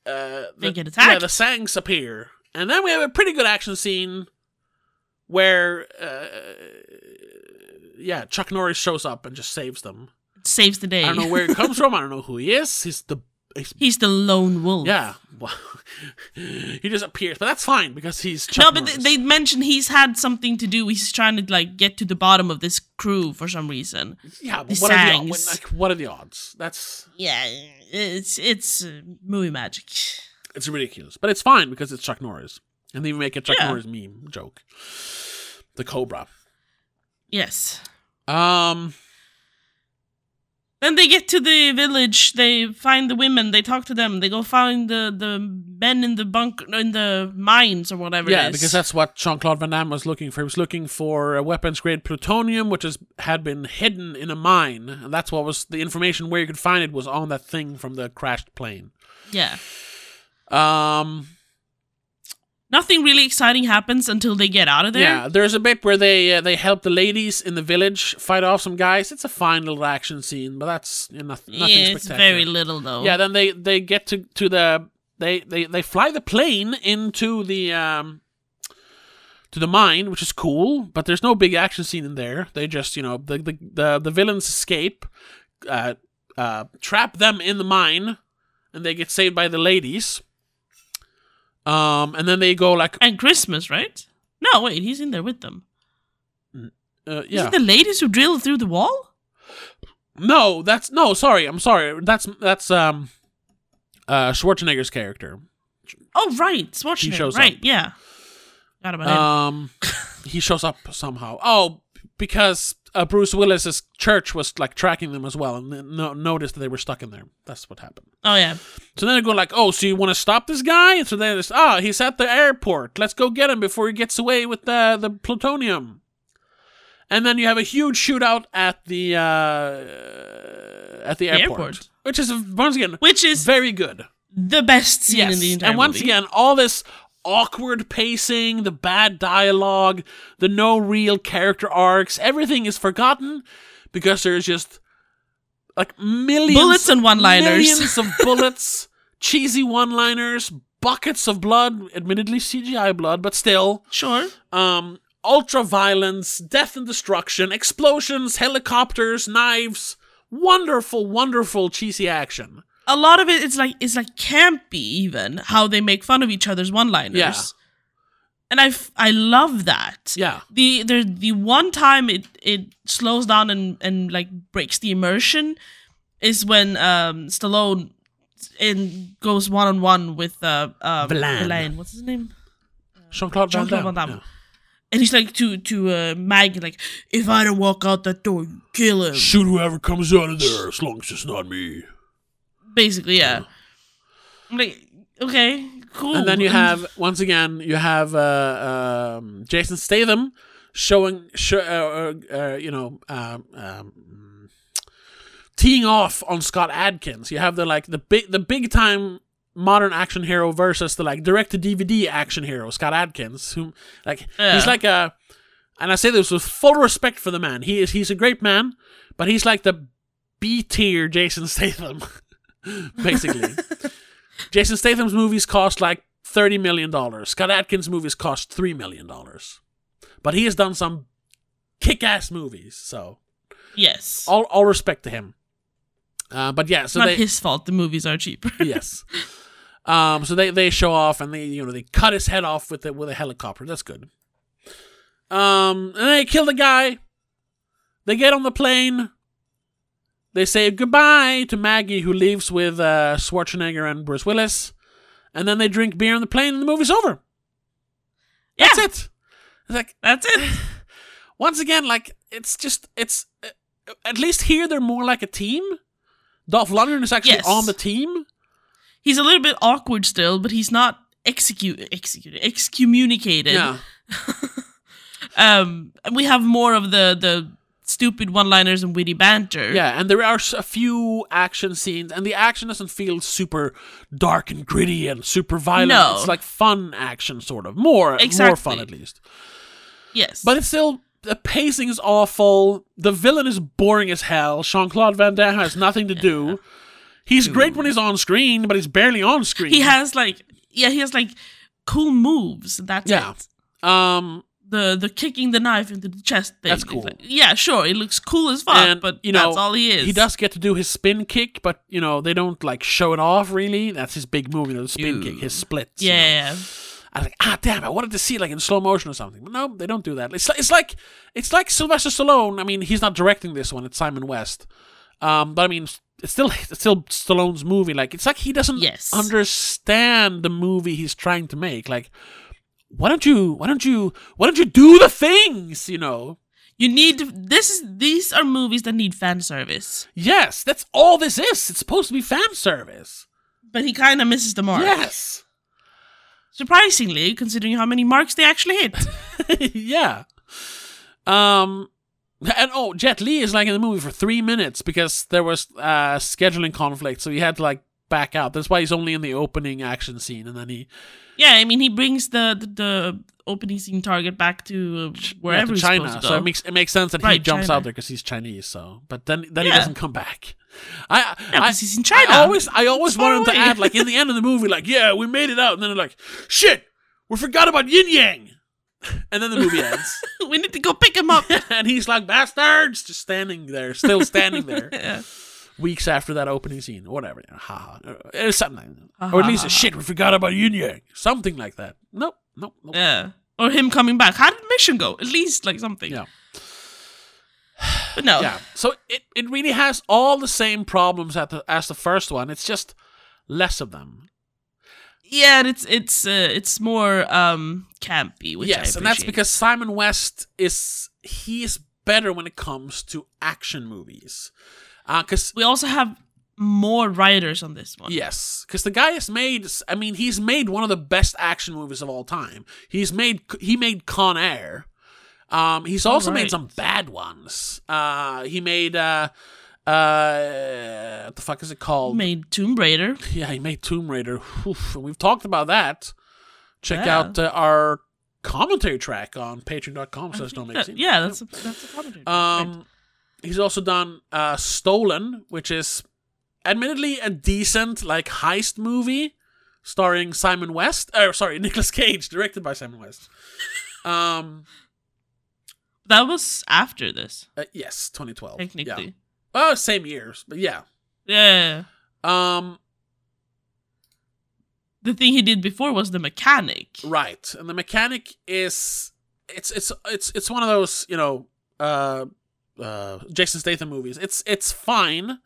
uh, they the, get attacked. Yeah, the Sangs appear. And then we have a pretty good action scene where... Uh, Yeah, Chuck Norris shows up and just saves them. Saves the day. I don't know where it comes from. I don't know who he is. He's the he's, he's the lone wolf. Yeah, well, he just appears, but that's fine because he's Chuck no. But Norris. They mentioned he's had something to do. He's trying to like get to the bottom of this crew for some reason. Yeah, but what are, the, what, like, what are the odds? That's yeah, it's it's uh, movie magic. It's ridiculous, but it's fine because it's Chuck Norris, and they even make a Chuck yeah. Norris meme joke. The Cobra. Yes. Um. Then they get to the village. They find the women. They talk to them. They go find the, the men in the bunker, in the mines or whatever. Yeah, it is. Because that's what Jean-Claude Van Damme was looking for. He was looking for a weapons grade plutonium, which is, had been hidden in a mine, and that's what was the information where you could find it was on that thing from the crashed plane. Yeah. Um. Nothing really exciting happens until they get out of there. Yeah, there's a bit where they uh, they help the ladies in the village fight off some guys. It's a fine little action scene, but that's you know, nothing, nothing yeah, spectacular. Yeah, it's very little, though. Yeah, then they, they get to, to the... They, they, they fly the plane into the um to the mine, which is cool, but there's no big action scene in there. They just, you know, the, the, the, the villains escape, uh, uh, trap them in the mine, and they get saved by the ladies. Um, and then they go like... And Christmas, right? No, wait, he's in there with them. Uh, yeah. Is it the ladies who drill through the wall? No, that's... No, sorry, I'm sorry. That's that's um, uh, Schwarzenegger's character. Oh, right, Schwarzenegger, he shows right, up. yeah. Got about um, him. He shows up somehow. Oh, because uh, Bruce Willis's church was like tracking them as well and no- noticed that they were stuck in there. That's what happened. Oh, yeah. So then they go like, oh, so you want to stop this guy? And so they're just, ah, oh, he's at the airport. Let's go get him before he gets away with the, the plutonium. And then you have a huge shootout at the, uh, at the, the airport, airport, which is, once again, which is very good. The best scene yes. in the entire And once movie. again, all this... awkward pacing, the bad dialogue, the no real character arcs, everything is forgotten because there's just like millions bullets and one-liners, millions of bullets, cheesy one-liners, buckets of blood, admittedly C G I blood, but still, sure. Um, ultra violence, death and destruction, explosions, helicopters, knives, wonderful, wonderful cheesy action. A lot of it, it's like it's like campy even how they make fun of each other's one-liners. Yeah. And I, f- I love that. Yeah. The the the one time it, it slows down and, and like breaks the immersion is when um, Stallone in goes one on one with uh um, Vilena. What's his name? Jean-Claude Van Damme. Van Damme. Yeah. And he's like to to uh, Mag, like, if I don't walk out that door, you kill him. Shoot whoever comes out of there, as long as it's not me. Basically, yeah. yeah. I'm like, okay, cool. And then you have once again you have uh, um, Jason Statham showing, sh- uh, uh, uh, you know, um, um, teeing off on Scott Adkins. You have the like the big the big time. Modern action hero versus the like direct to D V D action hero Scott Adkins, who like yeah. he's like a, and I say this with full respect for the man. He is he's a great man, but he's like the B tier Jason Statham, basically. Jason Statham's movies cost like thirty million dollars. Scott Adkins' movies cost three million dollars, but he has done some kick ass movies. So yes, all all respect to him. Uh, but yeah, so it's not they, his fault. The movies are cheaper. Yes. Um, so they, they show off and they you know they cut his head off with a, with a helicopter. That's good. Um, and they kill the guy. They get on the plane. They say goodbye to Maggie, who leaves with uh, Schwarzenegger and Bruce Willis, and then they drink beer on the plane, and the movie's over. Yeah. That's it. It's like that's it. Once again, like it's just it's uh, at least here they're more like a team. Dolph Lundgren is actually yes. on the team. He's a little bit awkward still, but he's not execu- executed, excommunicated. Yeah. um, we have more of the, the stupid one-liners and witty banter. Yeah, and there are a few action scenes, and the action doesn't feel super dark and gritty and super violent. No. It's like fun action, sort of. More, exactly. more fun, at least. Yes. But it's still... The pacing is awful. The villain is boring as hell. Jean-Claude Van Damme has nothing to yeah. do. He's Ooh. great when he's on screen, but he's barely on screen. He has like, yeah, he has like cool moves. That's yeah. it. Um, the the kicking the knife into the chest thing. That's cool. Like, yeah, sure, it looks cool as fuck, and, but you know, that's all he is. He does get to do his spin kick, but you know they don't like show it off really. That's his big move, you know, the spin Ooh. kick, his splits. Yeah. You know? I was like, ah, damn! I wanted to see it like in slow motion or something, but no, they don't do that. It's like, it's like, it's like Sylvester Stallone. I mean, he's not directing this one; it's Simon West. Um, but I mean, it's still, it's still Stallone's movie. Like, it's like he doesn't yes. understand the movie he's trying to make. Like, why don't you, why don't you, why don't you do the things? You know, you need this. Is, these are movies that need fan service. Yes, that's all this is. It's supposed to be fan service. But he kind of misses the mark. Yes. Surprisingly, considering how many marks they actually hit. yeah. Um, and oh, Jet Li is like in the movie for three minutes because there was uh, scheduling conflict, so he had to like back out. That's why he's only in the opening action scene, and then he. Yeah, I mean, he brings the the, the opening scene target back to uh, wherever yeah, to China, he's supposed to go. So it makes it makes sense that right, he jumps China. out there because he's Chinese. So, but then then yeah. he doesn't come back. I, no, I, he's in China. I always, I always wanted to add, like in the end of the movie, like yeah, we made it out, and then they're like, shit, we forgot about Yin Yang, and then the movie ends. We need to go pick him up, and he's like, bastards, just standing there, still standing there, yeah. weeks after that opening scene, whatever, ha ha, something, like that. Uh-huh, or at least uh-huh. shit, we forgot about Yin Yang, something like that. Nope, nope, nope. Yeah, or him coming back. How did the mission go? At least like something. Yeah. But no. Yeah. So it, it really has all the same problems at the, as the first one. It's just less of them. Yeah, and it's it's uh, it's more um, campy, which yes, I appreciate. And that's because Simon West is he is better when it comes to action movies. Uh, cause we also have more writers on this one. Yes, because the guy has made. I mean, he's made one of the best action movies of all time. He's made he made Con Air. Um, he's also oh, right. made some bad ones. Uh, he made, uh, uh, what the fuck is it called? He made Tomb Raider. Yeah, he made Tomb Raider. Oof, we've talked about that. Check yeah. out uh, our commentary track on patreon dot com slash no magazine. Yeah, that's a, that's a commentary track. Um, right. He's also done uh, Stolen, which is admittedly a decent, like, heist movie starring Simon West. Uh, sorry, Nicolas Cage, directed by Simon West. Um... That was after this. Uh, yes, twenty twelve. Technically. Yeah. Oh, same years, but yeah. Yeah. Um, the thing he did before was The Mechanic. Right. And The Mechanic is, it's it's it's it's one of those, you know, uh, uh, Jason Statham movies. It's it's fine,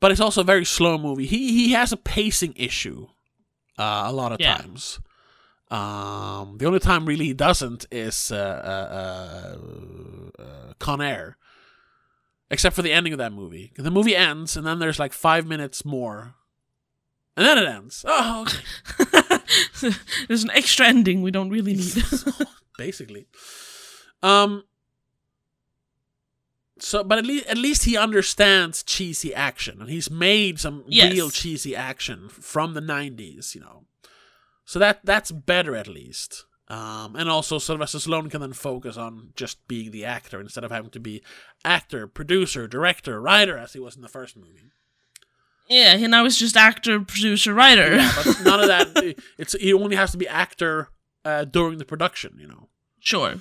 but it's also a very slow movie. He he has a pacing issue uh, a lot of yeah. times. Um, the only time really he doesn't is uh, uh, uh, uh, Con Air, except for the ending of that movie. The movie ends, and then there's like five minutes more, and then it ends. Oh, okay. There's an extra ending we don't really need. Basically, um, so but at least at least he understands cheesy action, and he's made some yes. real cheesy action from the nineties, you know. So that that's better at least. Um, and also Sylvester Stallone can then focus on just being the actor instead of having to be actor, producer, director, writer as he was in the first movie. Yeah, and now it's just actor, producer, writer. Yeah, but none of that. It's he only has to be actor uh, during the production, you know. Sure.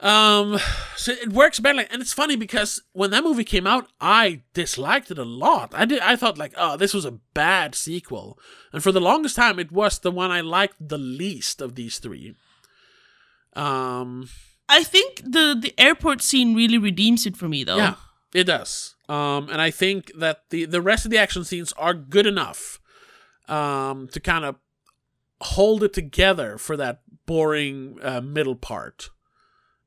Um, so it works better, like, and it's funny because when that movie came out, I disliked it a lot. I did. I thought like, oh, this was a bad sequel, and for the longest time, it was the one I liked the least of these three. Um, I think the the airport scene really redeems it for me, though. Yeah, it does. Um, and I think that the the rest of the action scenes are good enough, um, to kind of hold it together for that boring uh, middle part.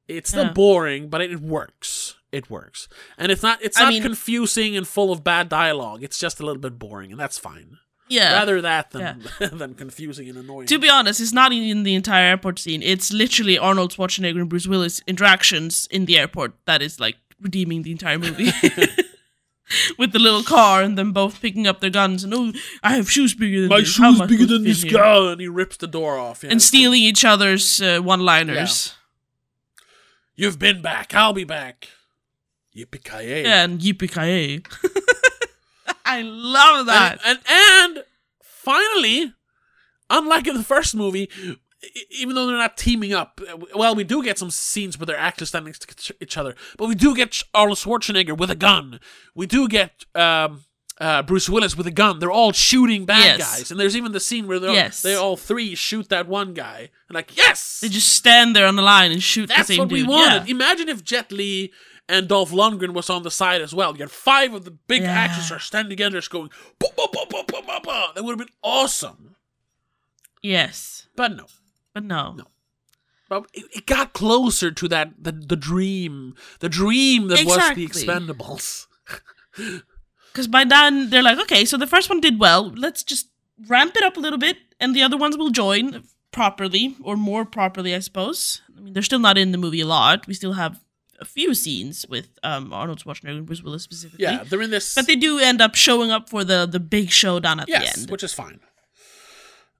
It's not yeah. boring, but it works. It works, and it's not. It's not I mean, confusing and full of bad dialogue. It's just a little bit boring, and that's fine. Yeah. Rather that than yeah. than confusing and annoying. To be honest, it's not in the entire airport scene. It's literally Arnold Schwarzenegger and Bruce Willis interactions in the airport that is like redeeming the entire movie. With the little car and them both picking up their guns and oh, I have shoes bigger than my this. shoes bigger than this guy, and he rips the door off yeah, and stealing cool. each other's uh, one-liners. Yeah. You've been back. I'll be back. Yippee-ki-yay. And yippee-ki-yay. I love that. And, and and finally, unlike in the first movie, even though they're not teaming up, well, we do get some scenes where they're actually standing next to each other, but we do get Arnold Schwarzenegger with a gun. We do get um, uh, Bruce Willis with a gun. They're all shooting bad yes. guys. And there's even the scene where they're yes. all, they all three shoot that one guy. Like, yes! They just stand there on the line and shoot That's the same dude. That's what we wanted. Yeah. Imagine if Jet Li and Dolph Lundgren was on the side as well. You had five of the big yeah. actors are standing together just going, bah, bah, bah, bah, bah, bah, bah. That would have been awesome. Yes. But no. But no. No. But it, it got closer to that, the, the dream. The dream that exactly. was The Expendables. Because by then, they're like, okay, so the first one did well. Let's just ramp it up a little bit and the other ones will join. Properly, or more properly, I suppose. I mean, they're still not in the movie a lot. We still have a few scenes with um, Arnold Schwarzenegger and Bruce Willis specifically. Yeah, they're in this... But they do end up showing up for the, the big showdown at yes, the end. Yes, which is fine.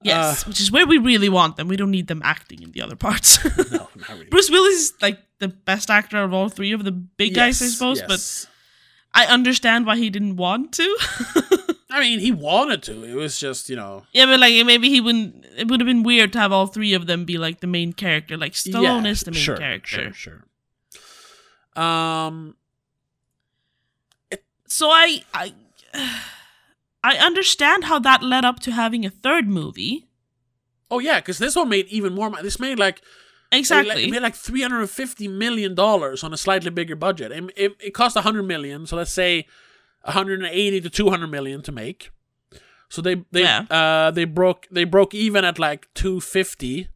Yes, uh, which is where we really want them. We don't need them acting in the other parts. No, not really. Bruce Willis is, like, the best actor of all three of the big yes, guys, I suppose, yes. but I understand why he didn't want to. I mean, he wanted to. It was just, you know... Yeah, but, like, maybe he wouldn't... It would have been weird to have all three of them be, like, the main character. Like, Stallone yeah, is the main sure, character. Sure, sure, Um... It, so I... I I understand how that led up to having a third movie. Oh, yeah, because this one made even more... This made, like... Exactly. It made, like, three hundred fifty million dollars on a slightly bigger budget. It, it, it cost one hundred million dollars, so let's say... one hundred eighty to two hundred million to make, so they they yeah. uh they broke they broke even at like two fifty,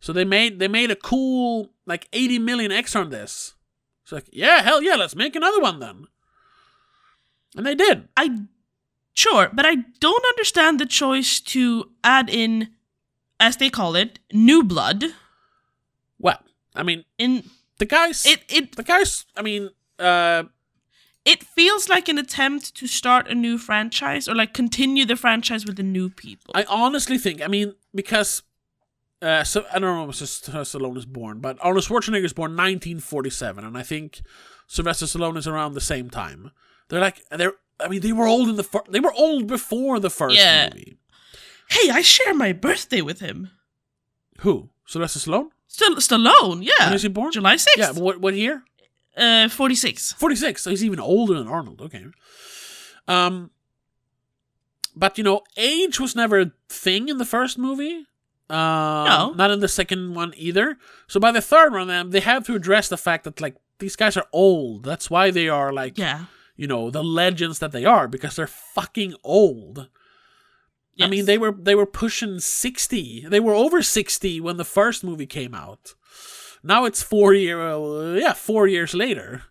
so they made they made a cool like eighty million extra on this. It's like yeah hell yeah let's make another one then, and they did. I sure, but I don't understand the choice to add in, as they call it, new blood. Well, I mean, in the guys, it it the guys, I mean, uh. It feels like an attempt to start a new franchise or, like, continue the franchise with the new people. I honestly think, I mean, because, uh, so I don't know when Stallone is born, but Arnold Schwarzenegger is born nineteen forty-seven, and I think Sylvester Stallone is around the same time. They're like, they're, I mean, they were old in the fir- they were old before the first yeah. movie. Hey, I share my birthday with him. Who? Sylvester Stallone? St- Stallone, yeah. When is he born? July sixth. Yeah, but what, what year? Uh, forty-six. forty-six, so he's even older than Arnold, okay. Um, But, you know, age was never a thing in the first movie. Um, no. Not in the second one either. So by the third one, they have to address the fact that, like, these guys are old. That's why they are, like, yeah. you know, the legends that they are, because they're fucking old. Yes. I mean, they were they were pushing sixty. They were over sixty when the first movie came out. Now it's four year, uh, yeah, four years later.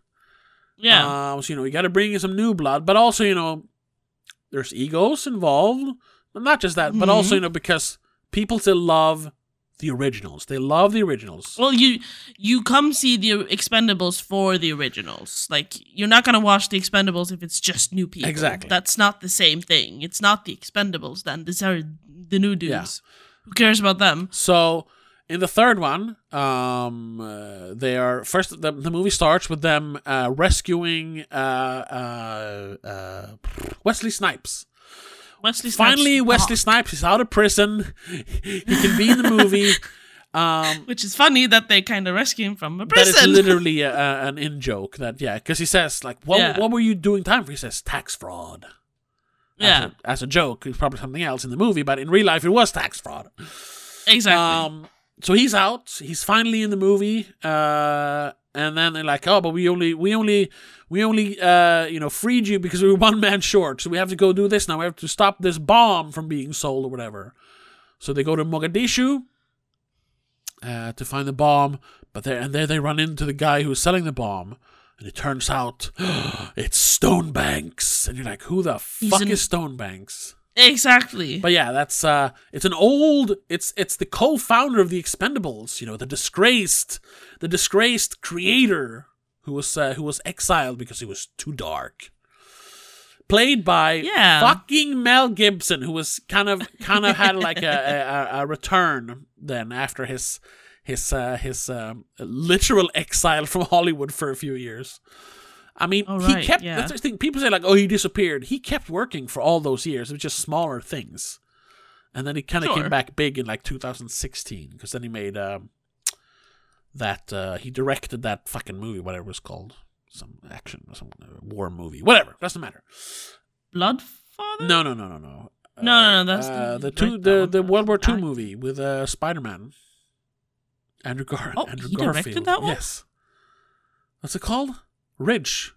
Yeah. Um, so, you know, you got to bring in some new blood. But also, you know, there's egos involved. But not just that, mm-hmm. but also, you know, because people still love the originals. They love the originals. Well, you you come see the Expendables for the originals. Like, you're not going to watch the Expendables if it's just new people. Exactly. That's not the same thing. It's not the Expendables then. These are the new dudes. Yeah. Who cares about them? So... in the third one, um, uh, they are first. The, the movie starts with them uh, rescuing uh, uh, uh, Wesley Snipes. Wesley Snipes. Finally, Wesley Snipes is out of prison. He can be in the movie, um, which is funny that they kind of rescue him from a prison. That is literally a, a, an in joke. That yeah, because he says like, "What? Yeah. What were you doing time for?" He says, "Tax fraud." Yeah, as a, as a joke, it's probably something else in the movie, but in real life, it was tax fraud. Exactly. Um, So he's out. He's finally in the movie, uh, and then they're like, "Oh, but we only, we only, we only, uh, you know, freed you because we were one man short. So we have to go do this now. We have to stop this bomb from being sold or whatever." So they go to Mogadishu uh, to find the bomb, but there and there they run into the guy who's selling the bomb, and it turns out it's Stonebanks, and you're like, "Who the he's fuck an- is Stonebanks?" Exactly. But yeah, that's uh it's an old it's it's the co-founder of the Expendables, you know, the disgraced the disgraced creator who was uh, who was exiled because he was too dark. Played by yeah. fucking Mel Gibson, who was kind of kind of had like a, a, a return then after his his uh, his um, literal exile from Hollywood for a few years. I mean, oh, right. he kept, yeah. that's the thing. People say like, oh, he disappeared. He kept working for all those years. It was just smaller things. And then he kind of sure. came back big in like two thousand sixteen, because then he made um, that, uh, he directed that fucking movie, whatever it was called. Some action, some war movie, whatever. Doesn't matter. Bloodfather? No, no, no, no, no. Uh, no, no, no, that's uh, the, the, two, the, the World War Two movie with uh, Spider-Man. Andrew, Gar- oh, Andrew Garfield. Oh, he directed that one? Yes. What's it called? Ridge.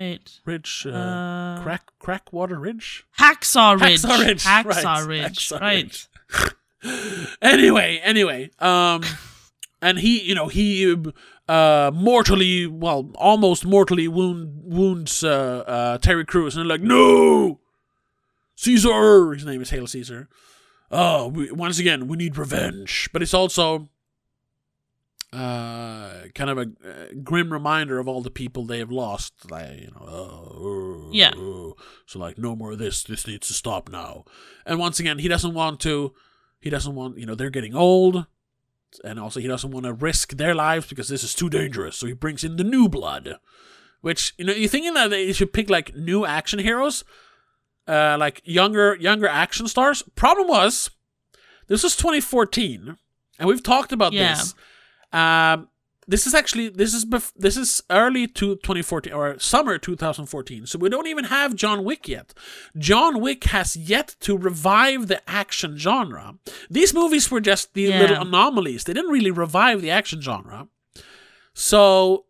Wait. Ridge. Uh, uh, crack, Crackwater Ridge? Hacksaw Ridge. Hacksaw Ridge. Hacksaw Ridge. Hacksaw Ridge. Right. Ridge. anyway, anyway. Um, and he, you know, he uh, mortally, well, almost mortally wound, wounds uh, uh, Terry Crews. And they're like, no! Caesar! His name is Hail Caesar. Oh, we, once again, we need revenge. But it's also... Uh, kind of a uh, grim reminder of all the people they have lost. Like, you know, oh, oh, yeah. Oh. So like, no more of this. This needs to stop now. And once again, he doesn't want to. He doesn't want. You know, they're getting old, and also he doesn't want to risk their lives because this is too dangerous. So he brings in the new blood, which you know you're thinking that they should pick like new action heroes, uh, like younger younger action stars. Problem was, this was twenty fourteen, and we've talked about yeah. this. Um, this is actually this is bef- this is early to twenty fourteen or summer twenty fourteen. So we don't even have John Wick yet. John Wick has yet to revive the action genre. These movies were just the yeah. little anomalies. They didn't really revive the action genre. So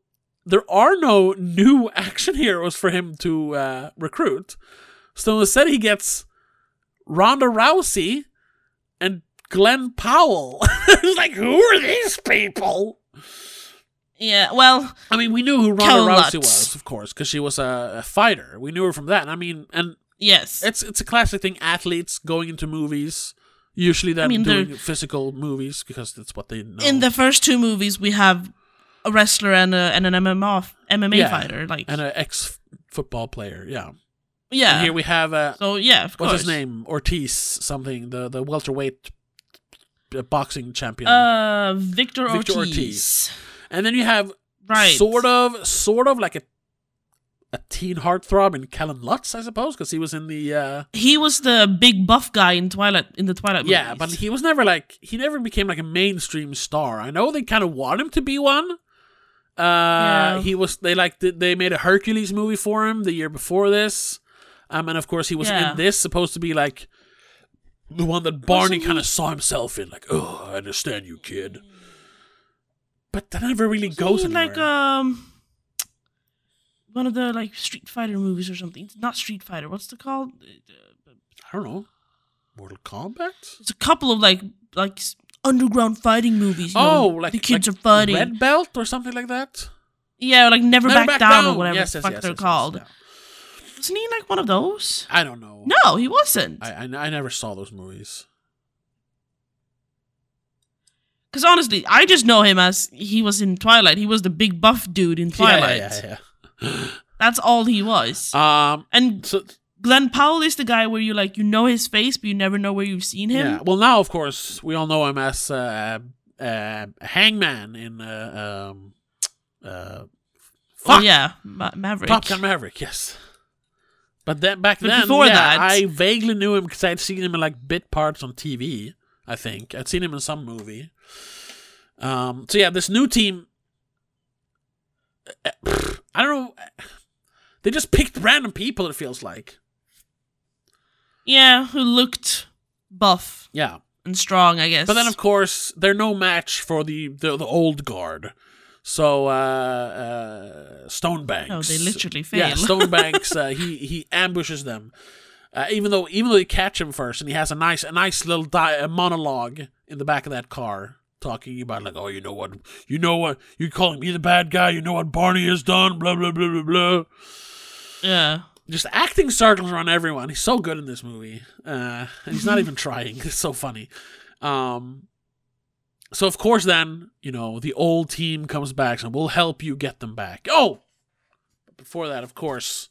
there are no new action heroes for him to uh, recruit. So instead, he gets Ronda Rousey and Glenn Powell. It's like, who are these people? Yeah, well... I mean, we knew who Ronda Rousey was, of course, because she was a, a fighter. We knew her from that. And I mean, and... Yes. It's it's a classic thing. Athletes going into movies, usually they're I mean, doing they're, physical movies, because that's what they know. In the first two movies, we have a wrestler and, a, and an M M A, M M A yeah, fighter. Like. And an ex-football player, yeah. Yeah. And here we have... A, so, yeah, of course. What's his name? Ortiz something, the, the welterweight... A boxing champion. Uh, Victor, Victor Ortiz. Ortiz. And then you have right. sort of sort of like a a teen heartthrob in Kellen Lutz, I suppose, because he was in the... Uh... He was the big buff guy in Twilight in the Twilight movies. Yeah, but he was never like... He never became like a mainstream star. I know they kind of want him to be one. Uh, yeah. He was... They like they made a Hercules movie for him the year before this. Um, and of course, he was yeah. in this supposed to be like the one that Barney kind of saw himself in. Like, oh, I understand you, kid. But that never really wasn't goes anywhere. Like um, one of the like Street Fighter movies or something. It's not Street Fighter. What's it called? I don't know. Mortal Kombat? It's a couple of like like underground fighting movies. You oh, know, like the kids like are fighting. Red Belt or something like that. Yeah, like Never, Never Back, Back Down, Down or whatever yes, the fuck yes, yes, they're yes, called. Yes, yeah. Wasn't he like one of those? I don't know. No, he wasn't. I I, I never saw those movies. Because honestly, I just know him as he was in Twilight. He was the big buff dude in Twilight. Yeah, yeah, yeah. That's all he was. Um, and so, Glenn Powell is the guy where you like you know his face, but you never know where you've seen him. Yeah. Well, now of course we all know him as uh, uh, Hangman in. Uh, um, Uh, fuck. Oh yeah, Ma- Maverick. Top Gun Maverick, yes. But then back but then, before yeah, that, I vaguely knew him because I'd seen him in like bit parts on T V. I think I'd seen him in some movie. Um. So yeah, this new team. Uh, pff, I don't know. They just picked random people. It feels like. Yeah, who looked buff. Yeah, and strong, I guess. But then, of course, they're no match for the the, the old guard. So, uh, uh, Stonebanks. Oh, they literally fail. Yeah, Stonebanks, uh, he, he ambushes them. Uh, even though even though they catch him first, and he has a nice a nice little di- a monologue in the back of that car, talking about, like, oh, you know what, you know what, you're calling me the bad guy, you know what Barney has done, blah, blah, blah, blah, blah. Yeah. Just acting circles around everyone. He's so good in this movie. Uh, and he's not even trying. It's so funny. Um... So, of course, then, you know, the old team comes back, so we'll help you get them back. Oh! But before that, of course,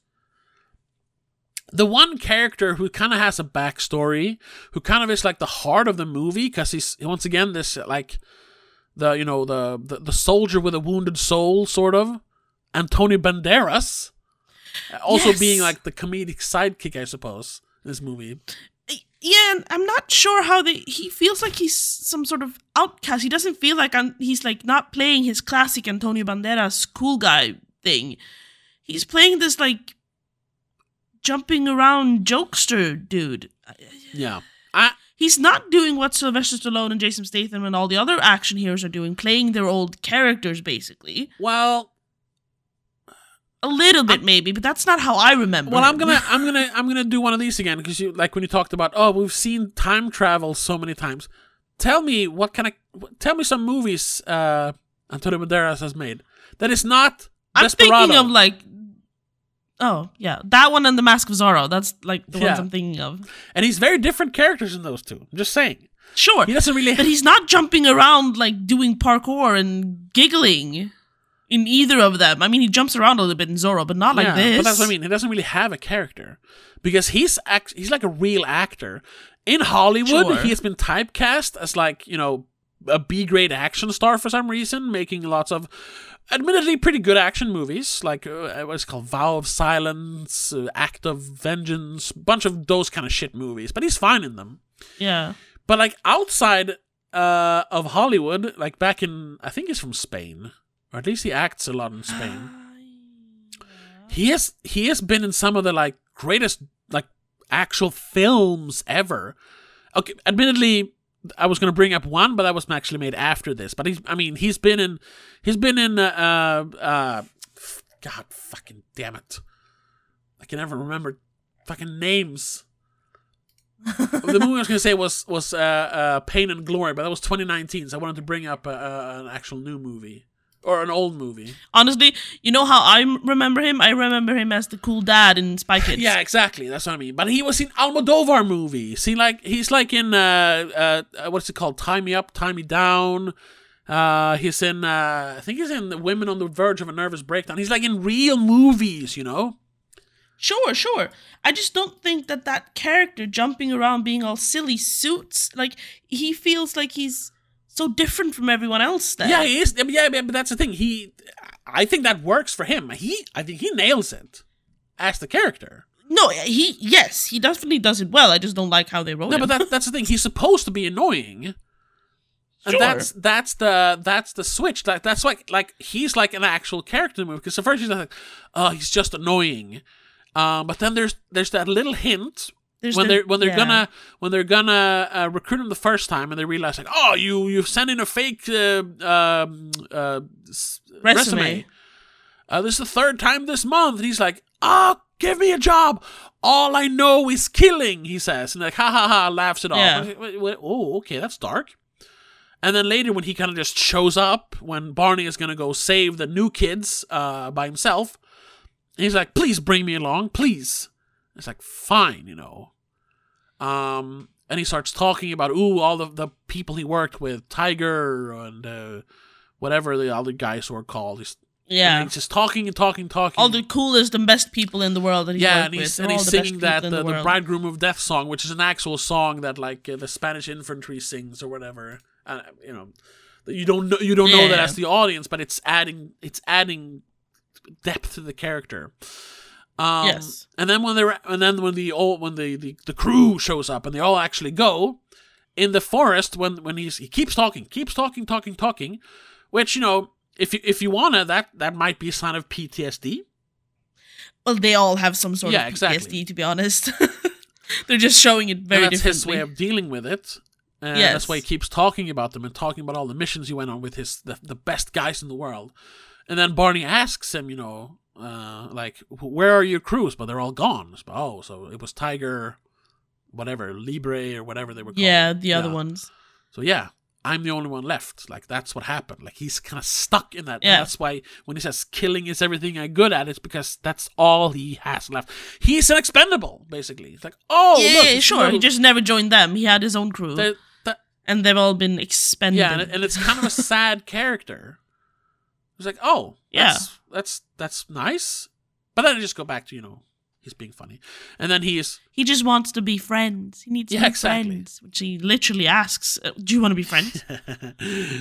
the one character who kind of has a backstory, who kind of is, like, the heart of the movie, because he's, once again, this, like, the, you know, the, the, the soldier with a wounded soul, sort of, Antonio Banderas, also yes. being, like, the comedic sidekick, I suppose, in this movie. Yeah, and I'm not sure how they... He feels like he's some sort of outcast. He doesn't feel like I'm, he's like not playing his classic Antonio Banderas cool guy thing. He's playing this like jumping around jokester dude. Yeah. I, he's not doing what Sylvester Stallone and Jason Statham and all the other action heroes are doing, playing their old characters, basically. Well... A little bit, I'm, maybe, but that's not how I remember. Well, him. I'm gonna, I'm gonna, I'm gonna do one of these again because you like when you talked about, oh, we've seen time travel so many times. Tell me what kind of, tell me some movies uh, Antonio Banderas has made that is not Desperado. I'm thinking of like, oh yeah, that one and The Mask of Zorro. That's like the yeah. ones I'm thinking of. And he's very different characters in those two. I'm just saying. Sure, he doesn't really, but he's not jumping around like doing parkour and giggling. In either of them. I mean, he jumps around a little bit in Zorro, but not like yeah, this. But that's what I mean. He doesn't really have a character. Because he's act- he's like a real actor. In Hollywood, sure. He has been typecast as like, you know, a B-grade action star for some reason, making lots of admittedly pretty good action movies, like uh, what's called Vow of Silence, uh, Act of Vengeance, bunch of those kind of shit movies. But he's fine in them. Yeah. But like outside uh, of Hollywood, like back in, I think he's from Spain. Or at least he acts a lot in Spain. yeah. He has he has been in some of the like greatest like actual films ever. Okay, admittedly, I was gonna bring up one, but that was actually made after this. But he's I mean he's been in he's been in uh uh God fucking damn it, I can never remember fucking names. The movie I was gonna say was was uh, uh, Pain and Glory, but that was twenty nineteen. So I wanted to bring up uh, uh, an actual new movie. Or an old movie. Honestly, you know how I remember him? I remember him as the cool dad in Spy Kids. Yeah, exactly. That's what I mean. But he was in Almodovar movies. He like he's like in uh uh what's it called? Tie Me Up, Tie Me Down. Uh, he's in uh, I think he's in the Women on the Verge of a Nervous Breakdown. He's like in real movies, you know. Sure, sure. I just don't think that that character jumping around being all silly suits like he feels like he's. So different from everyone else there. Yeah, he is. Yeah, but that's the thing. He, I think that works for him. He, I think he nails it as the character. No, he, yes, he definitely does it well. I just don't like how they wrote it. No, him. But that, that's the thing. He's supposed to be annoying. Sure. And that's, that's the, that's the switch. That, that's like, like, he's like an actual character in the movie. Because at first he's like, oh, he's just annoying. Um, but then there's there's that little hint there's when the, they're when they're yeah. gonna when they're gonna uh, recruit him the first time, and they realize like, oh, you you've sent in a fake uh, um, uh, resume. resume. Uh, this is the third time this month. And he's like, oh, give me a job. All I know is killing, he says. And like, ha ha ha, laughs it off. Yeah. Like, wait, wait, oh, okay, that's dark. And then later when he kind of just shows up, when Barney is going to go save the new kids uh, by himself, he's like, please bring me along, please. And it's like, fine, you know. Um, and he starts talking about, ooh, all the, the people he worked with, Tiger and uh, whatever the other guys were called. He's, Yeah, and he's just talking and talking, talking. All the coolest and best people in the world that he yeah, and he's, with. and he's the singing that the, the, the Bridegroom of Death song, which is an actual song that like uh, the Spanish infantry sings or whatever. And uh, you know, you don't know, you don't yeah. know that as the audience, but it's adding it's adding depth to the character. Um, yes, and then when they and then when the old when the, the, the crew shows up and they all actually go in the forest when when he's he keeps talking, keeps talking, talking, talking, which you know. If you if you wanna, that that might be a sign of P T S D. Well, they all have some sort yeah, of P T S D, exactly. To be honest. They're just showing it very and that's differently. That's his way of dealing with it. And yes. That's why he keeps talking about them and talking about all the missions he went on with his the, the best guys in the world. And then Barney asks him, you know, uh, like, where are your crews? But they're all gone. But, oh, so it was Tiger, whatever, Libre or whatever they were called. Yeah, the other yeah. ones. So, yeah. I'm the only one left. Like, that's what happened. Like, he's kind of stuck in that. Yeah. That's why when he says killing is everything I'm good at, it's because that's all he has left. He's an expendable, basically. It's like, oh, yeah, look. Yeah, sure. Little... He just never joined them. He had his own crew. The, the... And they've all been expended. Yeah, and, it, and it's kind of a sad character. It's like, oh, yeah. that's, that's, that's nice. But then I just go back to, you know, he's being funny. And then he is... He just wants to be friends. He needs to yeah, be exactly. friends. Which he literally asks, do you want to be friends?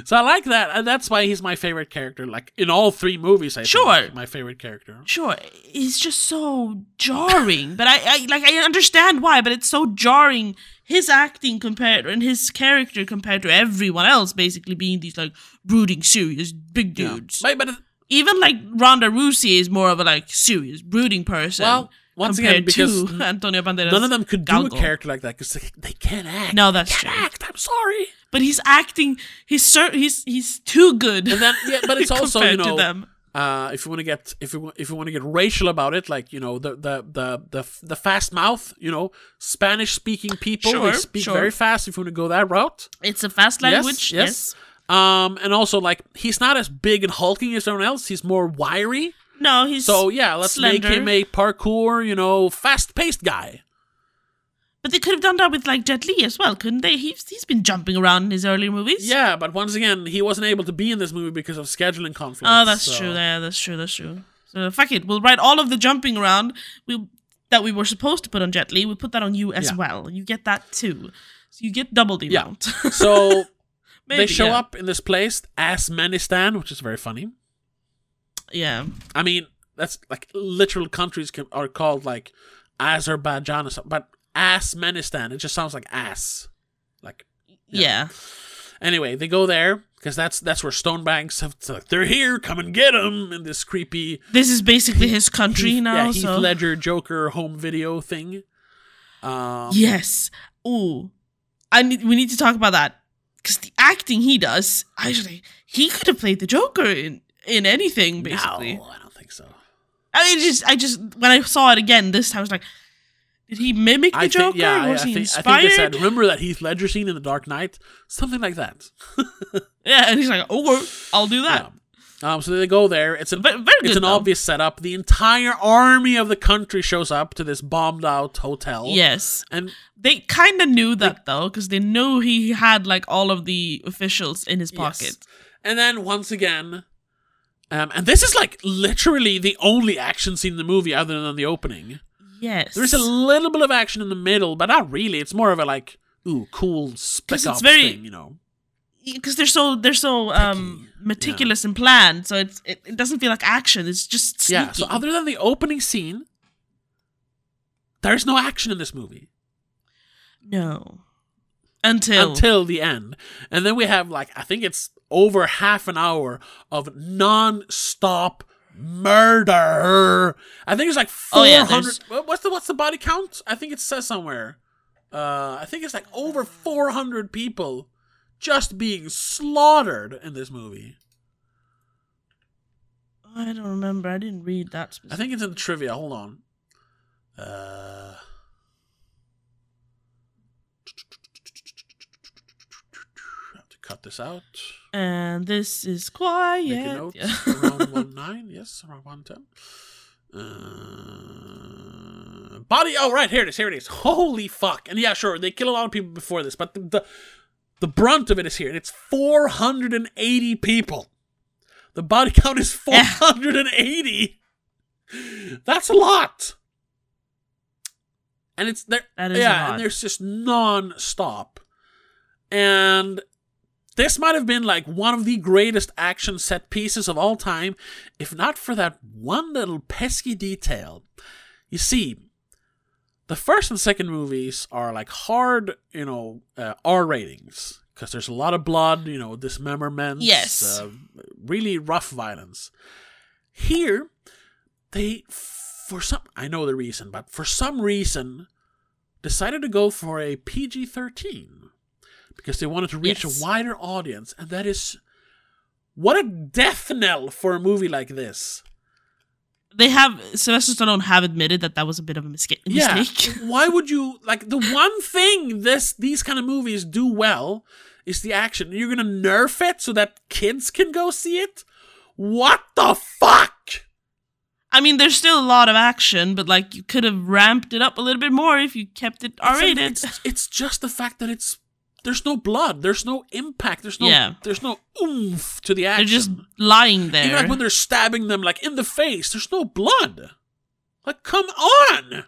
So I like that. And that's why he's my favorite character. Like, in all three movies, I sure. think he's my favorite character. Sure. He's just so jarring. But I, I like I understand why, but it's so jarring. His acting compared... And his character compared to everyone else, basically, being these, like, brooding, serious, big dudes. Yeah. But, but even, like, Ronda Rousey is more of a, like, serious, brooding person. Well... Once Compared again, because to Antonio Banderas, none of them could do Galgo. a character like that because they, they can't act. No, that's they can't true. act. I'm sorry, but he's acting. He's sur- he's he's too good. And then, yeah, but it's also you know, uh, if you want to get if you if you want to get racial about it, like you know the the the the, the fast mouth, you know, Spanish speaking people sure, they speak sure. very fast. If you want to go that route, it's a fast language. Yes. yes. yes. Um, and also like he's not as big and hulking as everyone else. He's more wiry. No, he's So, yeah, let's slender. make him a parkour, you know, fast-paced guy. But they could have done that with, like, Jet Li as well, couldn't they? He's, he's been jumping around in his earlier movies. Yeah, but once again, he wasn't able to be in this movie because of scheduling conflicts. Oh, that's so. true. Yeah, that's true. That's true. So, fuck it. We'll write all of the jumping around we, that we were supposed to put on Jet Li. We'll put that on you as yeah. well. You get that, too. So, you get double the yeah. amount. So, Maybe, they show yeah. up in this place as Manistan, which is very funny. Yeah, I mean that's like literal countries can, are called like Azerbaijan or something, but Asmenistan. It just sounds like ass, like yeah. yeah. Anyway, they go there because that's that's where Stonebanks have. To, like, they're here, come and get them. And this creepy. This is basically his country Heath, now. Yeah, Heath so. Ledger Joker home video thing. Um, yes. Ooh, I need. We need to talk about that because the acting he does. Actually, he could have played the Joker in. In anything, basically. No, I don't think so. I mean, just, I just, when I saw it again this time, I was like, did he mimic the I Joker? Think, yeah, or was I, I he think, inspired? I think they said, remember that Heath Ledger scene in The Dark Knight? Something like that. Yeah, and he's like, oh, I'll do that. Yeah. Um, so they go there. It's an, very, very it's good, an obvious setup. The entire army of the country shows up to this bombed-out hotel. Yes. And they kind of knew that, they, though, because they knew he had, like, all of the officials in his pocket. Yes. And then, once again... Um, and this is like literally the only action scene in the movie other than the opening. Yes. There's a little bit of action in the middle, but not really. It's more of a like, ooh, cool spec ops very, thing, you know. Because they're so they're so um, meticulous yeah. and planned, so it's, it, it doesn't feel like action. It's just sneaky. Yeah, so other than the opening scene, there's no action in this movie. No. Until Until the end. And then we have like, I think it's over half an hour of non-stop murder her. I think it's like four hundred. Oh, yeah, what's the what's the body count? I think it says somewhere. Uh, I think it's like over four hundred people just being slaughtered in this movie. I don't remember. I didn't read that specific. I think it's in the trivia. Hold on. Uh. Cut this out. And this is quiet. Make a note. Yeah. Around one nine. Yes, around one ten. Uh, body. Oh, right. Here it is. Here it is. Holy fuck. And yeah, sure. They kill a lot of people before this, but the the, the brunt of it is here. And it's four hundred eighty people. The body count is four hundred eighty. That's a lot. And it's there. That is yeah, a lot. And there's just non-stop. And this might have been like one of the greatest action set pieces of all time, if not for that one little pesky detail. You see, the first and second movies are like hard, you know, uh, R ratings. Because there's a lot of blood, you know, dismemberments. Yes. Uh, really rough violence. Here, they, for some, I know the reason, but for some reason, decided to go for a P G thirteen. Because they wanted to reach yes. a wider audience. And that is... what a death knell for a movie like this. They have... Sylvester Stallone have admitted that that was a bit of a misca- mistake. Yeah. Why would you... Like, the one thing this these kind of movies do well is the action. You're going to nerf it so that kids can go see it? What the fuck? I mean, there's still a lot of action, but, like, you could have ramped it up a little bit more if you kept it R-rated. It's, it's, it's just the fact that it's... There's no blood. There's no impact. There's no. Yeah. There's no oomph to the action. They're just lying there. Even like when they're stabbing them, like in the face. There's no blood. Like, come on.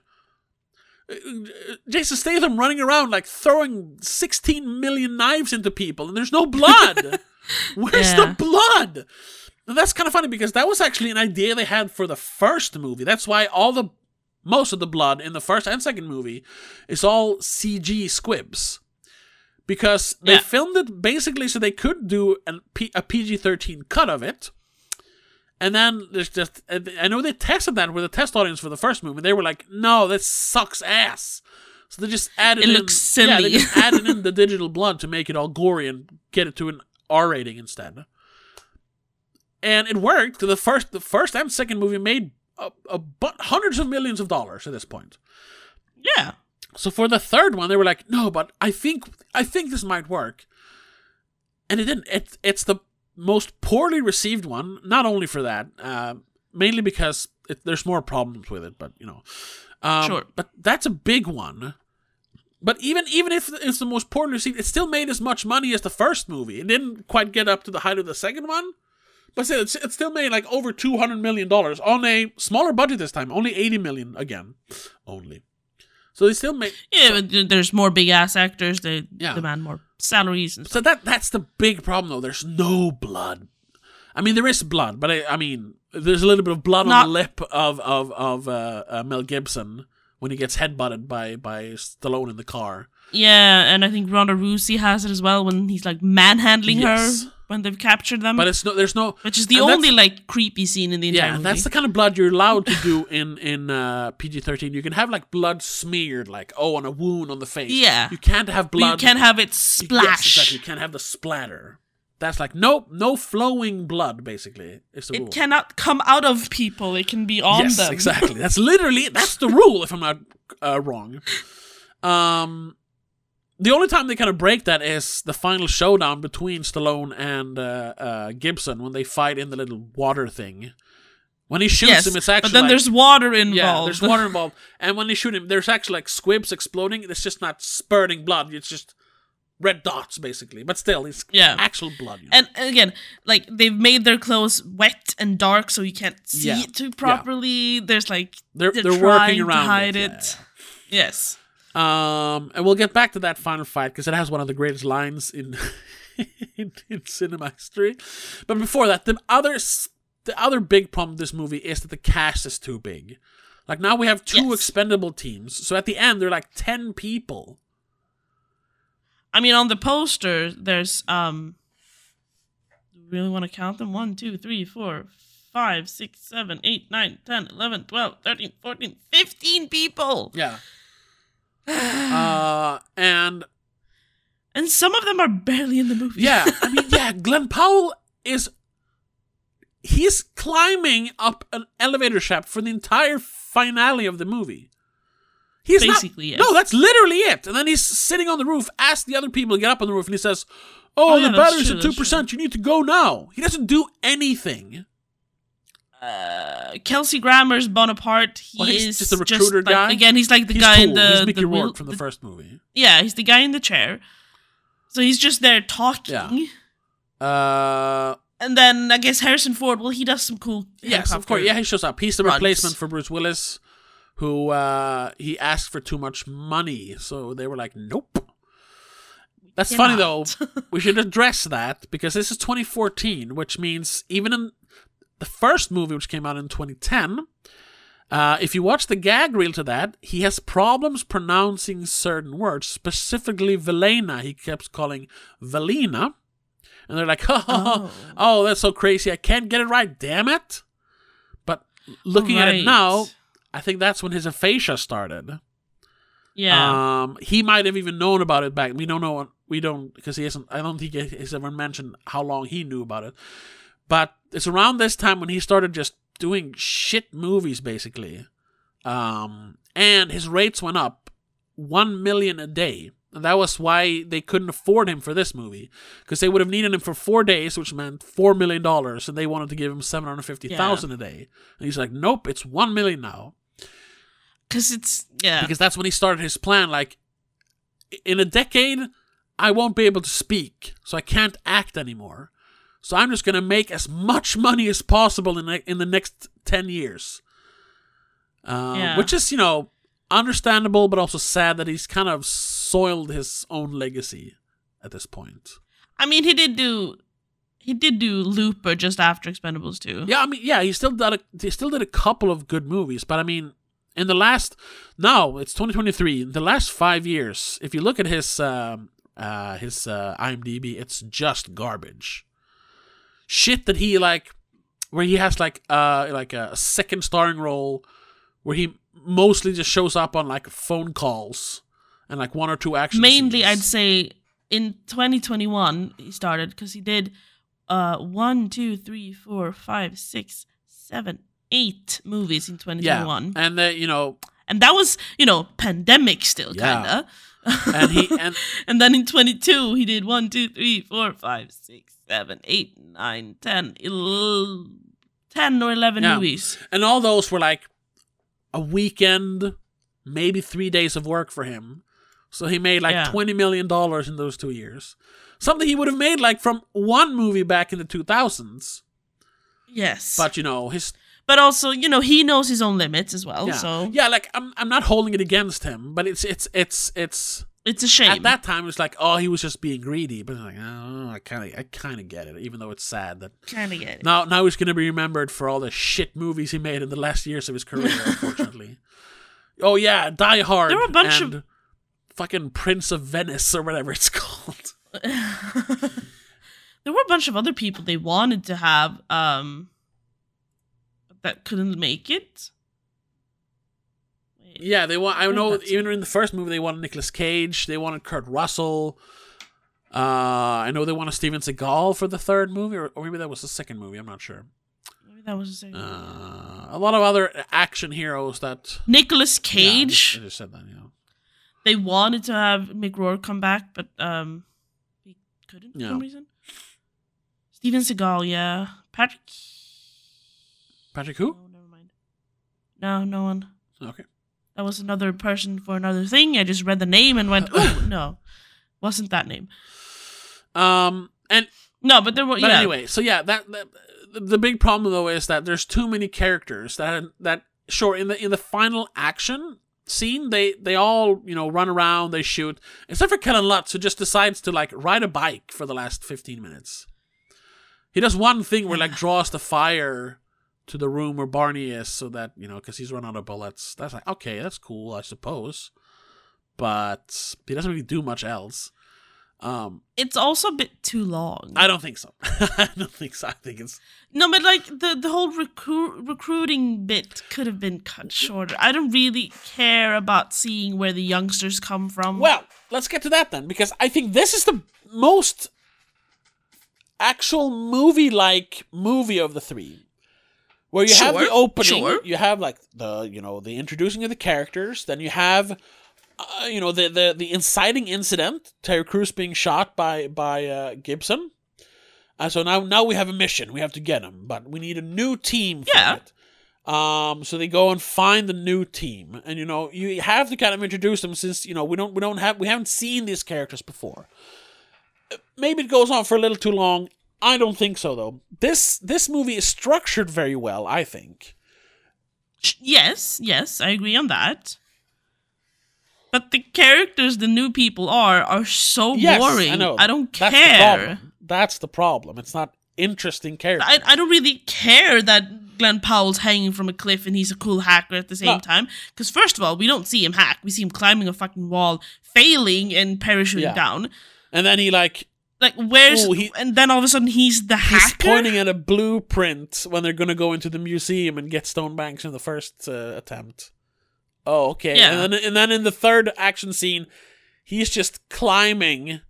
Jason Statham running around like throwing sixteen million knives into people, and there's no blood. Where's yeah. the blood? And that's kind of funny because that was actually an idea they had for the first movie. That's why all the most of the blood in the first and second movie is all C G squibs. Because they yeah. filmed it basically so they could do a, P- a P G thirteen cut of it. And then there's just... I know they tested that with a test audience for the first movie. They were like, no, this sucks ass. So they just added it in... It looks silly. Yeah, they just added in the digital blood to make it all gory and get it to an R rating instead. And it worked. The first, the first and second movie made a, a bu- hundreds of millions of dollars at this point. Yeah. So for the third one, they were like, "No, but I think I think this might work," and it didn't. It it's the most poorly received one. Not only for that, uh, mainly because it, there's more problems with it. But you know, um, sure. But that's a big one. But even even if it's the most poorly received, it still made as much money as the first movie. It didn't quite get up to the height of the second one, but it still made like over two hundred million dollars on a smaller budget this time. Only eighty million again, only. So they still make... Yeah, so, but there's more big-ass actors. They yeah. demand more salaries. And so that that's the big problem, though. There's no blood. I mean, there is blood, but I, I mean, there's a little bit of blood Not- on the lip of of, of uh, uh, Mel Gibson when he gets headbutted by, by Stallone in the car. Yeah, and I think Ronda Rousey has it as well when he's, like, manhandling yes. her when they've captured them. But it's no, there's no... Which is the only, like, creepy scene in the entire yeah, movie. Yeah, that's the kind of blood you're allowed to do in, in uh, P G thirteen. You can have, like, blood smeared, like, oh, on a wound on the face. Yeah. You can't have blood... But you can't have it splash. Yes, exactly. You can't have the splatter. That's like, nope, no flowing blood, basically. It's the it rule. Cannot come out of people. It can be on yes, them. Yes, exactly. That's literally... That's the rule, if I'm not uh, wrong. Um... The only time they kind of break that is the final showdown between Stallone and uh, uh, Gibson when they fight in the little water thing. When he shoots yes, him, it's actually... But then like, there's water involved. Yeah, there's water involved. And when they shoot him, there's actually like squibs exploding. It's just not spurting blood. It's just red dots, basically. But still, it's yeah. actual blood. You know? And, and again, like they've made their clothes wet and dark so you can't see yeah. it too properly. Yeah. There's like... They're, they're, they're working around to hide it. it. Yeah, yeah. Yes. Um, and we'll get back to that final fight because it has one of the greatest lines in, in in cinema history. But before that, the other the other big problem with this movie is that the cast is too big. Like now we have two yes. expendable teams, so at the end they're like ten people. I mean, on the poster, there's um. Really want to count them? One, two, three, four, five, six, seven, eight, nine, ten, eleven, twelve, thirteen, fourteen, fifteen people. Yeah. uh, and... And some of them are barely in the movie. Yeah. I mean, yeah, Glenn Powell is... He's climbing up an elevator shaft for the entire finale of the movie. He's Basically, not, yes. No, that's literally it. And then he's sitting on the roof, asks the other people to get up on the roof, and he says, oh, oh yeah, the battery's at two percent. True. You need to go now. He doesn't do anything. Uh, Kelsey Grammer's Bonaparte. He well, he's is just the recruiter just guy. Like, again, he's like the he's guy cool. in the... He's Mickey the, Rourke from the, the first movie. Yeah, he's the guy in the chair. So he's just there talking. Yeah. Uh... And then, I guess, Harrison Ford, well, he does some cool... Yes, of course. Yeah, he shows up. He's the runs. replacement for Bruce Willis, who uh, he asked for too much money. So they were like, nope. That's You're funny, not. though. We should address that, because this is twenty fourteen, which means even in the first movie, which came out in twenty ten, uh, if you watch the gag reel to that, he has problems pronouncing certain words, specifically Vilena. He kept calling Vilena. And they're like, oh, oh. oh, that's so crazy. I can't get it right. Damn it. But looking right. at it now, I think that's when his aphasia started. Yeah. Um, he might have even known about it back. We don't know. We don't, because he hasn't, I don't think he's ever mentioned how long he knew about it. But it's around this time when he started just doing shit movies, basically. Um, and his rates went up one million a day. And that was why they couldn't afford him for this movie. Because they would have needed him for four days, which meant four million dollars. And they wanted to give him seven hundred fifty thousand dollars yeah. a day. And he's like, nope, it's one million dollars now. Because it's, yeah. Because that's when he started his plan. Like, in a decade, I won't be able to speak. So I can't act anymore. So I'm just going to make as much money as possible in the, in the next ten years. Uh, yeah. Which is, you know, understandable, but also sad that he's kind of... soiled his own legacy at this point. I mean, he did do he did do Looper just after Expendables two. Yeah, I mean, yeah, he still did a, he still did a couple of good movies, but I mean, in the last now it's twenty twenty-three. In the last five years, if you look at his um, uh, his uh, IMDb, it's just garbage. Shit that he like, where he has like uh like a second starring role, where he mostly just shows up on like phone calls. And like one or two action Mainly, scenes. I'd say in twenty twenty-one, he started because he did uh, one, two, three, four, five, six, seven, eight movies in twenty twenty-one. Yeah. And, uh, you know. And that was, you know, pandemic still, yeah. kind of. And he and, and then in twenty-two, he did one, two, three, four, five, six, seven, eight, nine, ten, eleven, ten or eleven yeah. movies. And all those were like a weekend, maybe three days of work for him. So he made like yeah. twenty million dollars in those two years. Something he would have made like from one movie back in the two thousands. Yes. But, you know, his... But also, you know, he knows his own limits as well, yeah. so... Yeah, like, I'm I'm not holding it against him, but it's... It's it's it's it's a shame. At that time, it's like, oh, he was just being greedy. But like, oh, I kind of I kind of get it, even though it's sad that... Kind of get it. Now, now he's going to be remembered for all the shit movies he made in the last years of his career, unfortunately. Oh, yeah, Die Hard. There were a bunch and... of... fucking Prince of Venice or whatever it's called. There were a bunch of other people they wanted to have um, that couldn't make it. Wait, yeah, they want. I know even it. in the first movie they wanted Nicolas Cage, they wanted Kurt Russell. Uh, I know they wanted Steven Seagal for the third movie, or, or maybe that was the second movie. I'm not sure. Maybe that was the second. Uh, a lot of other action heroes that Nicolas Cage. Yeah, I, just, I just said that, you know. They wanted to have Mick Rourke come back, but um, he couldn't for yeah. some reason. Steven Seagal, yeah. Patrick... Patrick who? No, never mind. No, no one. Okay. That was another person for another thing. I just read the name and went, oh, no. Wasn't that name. Um, and... No, but there were... But yeah. anyway, so yeah, that, that the big problem, though, is that there's too many characters that... that sure, in the in the final action... scene, they they all, you know, run around, they shoot, except for Kellen Lutz, who just decides to like ride a bike for the last fifteen minutes. He does one thing where like draws the fire to the room where Barney is, so that, you know, because he's run out of bullets. That's like, okay, that's cool, I suppose, but he doesn't really do much else. Um, it's also a bit too long. I don't think so. I don't think so. I think it's... No, but like the, the whole recru- recruiting bit could have been cut shorter. I don't really care about seeing where the youngsters come from. Well, let's get to that then, because I think this is the most actual movie-like movie of the three. Where you sure, have the opening, sure. you have like the, you know, the introducing of the characters, then you have... Uh, you know, the, the the inciting incident, Terry Crews being shot by by uh, Gibson. Uh, so now now we have a mission. We have to get him, but we need a new team for yeah. it. Um, so they go and find the new team, and you know you have to kind of introduce them since you know we don't we don't have we haven't seen these characters before. Maybe it goes on for a little too long. I don't think so though. This this movie is structured very well, I think. Yes, yes, I agree on that. But the characters the new people are are so yes, boring. I know. I don't care. That's the problem. That's the problem. It's not interesting characters. I, I don't really care that Glenn Powell's hanging from a cliff and he's a cool hacker at the same no. time. Because first of all, we don't see him hack. We see him climbing a fucking wall, failing and parachuting yeah. down. And then he like... Like, where's... Ooh, he, and then all of a sudden he's the he's hacker? He's pointing at a blueprint when they're going to go into the museum and get Stonebanks in the first uh, attempt. Oh, okay. Yeah. And then, and then in the third action scene, he's just climbing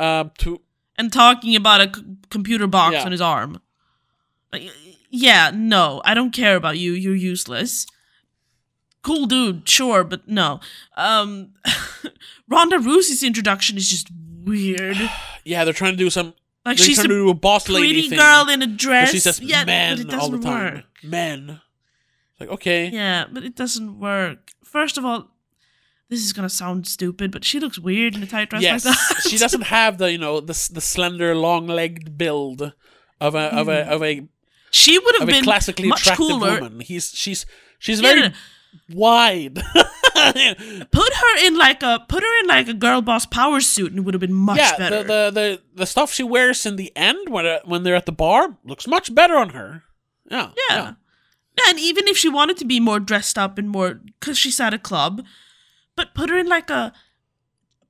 uh, to... And talking about a c- computer box yeah. on his arm. Like, yeah, no, I don't care about you. You're useless. Cool dude, sure, but no. Um, Ronda Rousey's introduction is just weird. Yeah, they're trying to do some... Like she's trying to do a boss lady thing. Pretty girl in a dress. She says yeah, men all the time. Work. Men. Like, okay. Yeah, but it doesn't work. First of all, this is going to sound stupid, but she looks weird in a tight dress yes. like that. She doesn't have the, you know, the the slender, long-legged build of a of a of a She would have been classically much attractive cooler. Woman. He's she's she's very yeah. wide. Put her in like a put her in like a girl boss power suit and it would have been much yeah, better. Yeah, the, the the the stuff she wears in the end when uh, when they're at the bar looks much better on her. Yeah. Yeah. yeah. And even if she wanted to be more dressed up and more... Because she's at a club. But put her in like a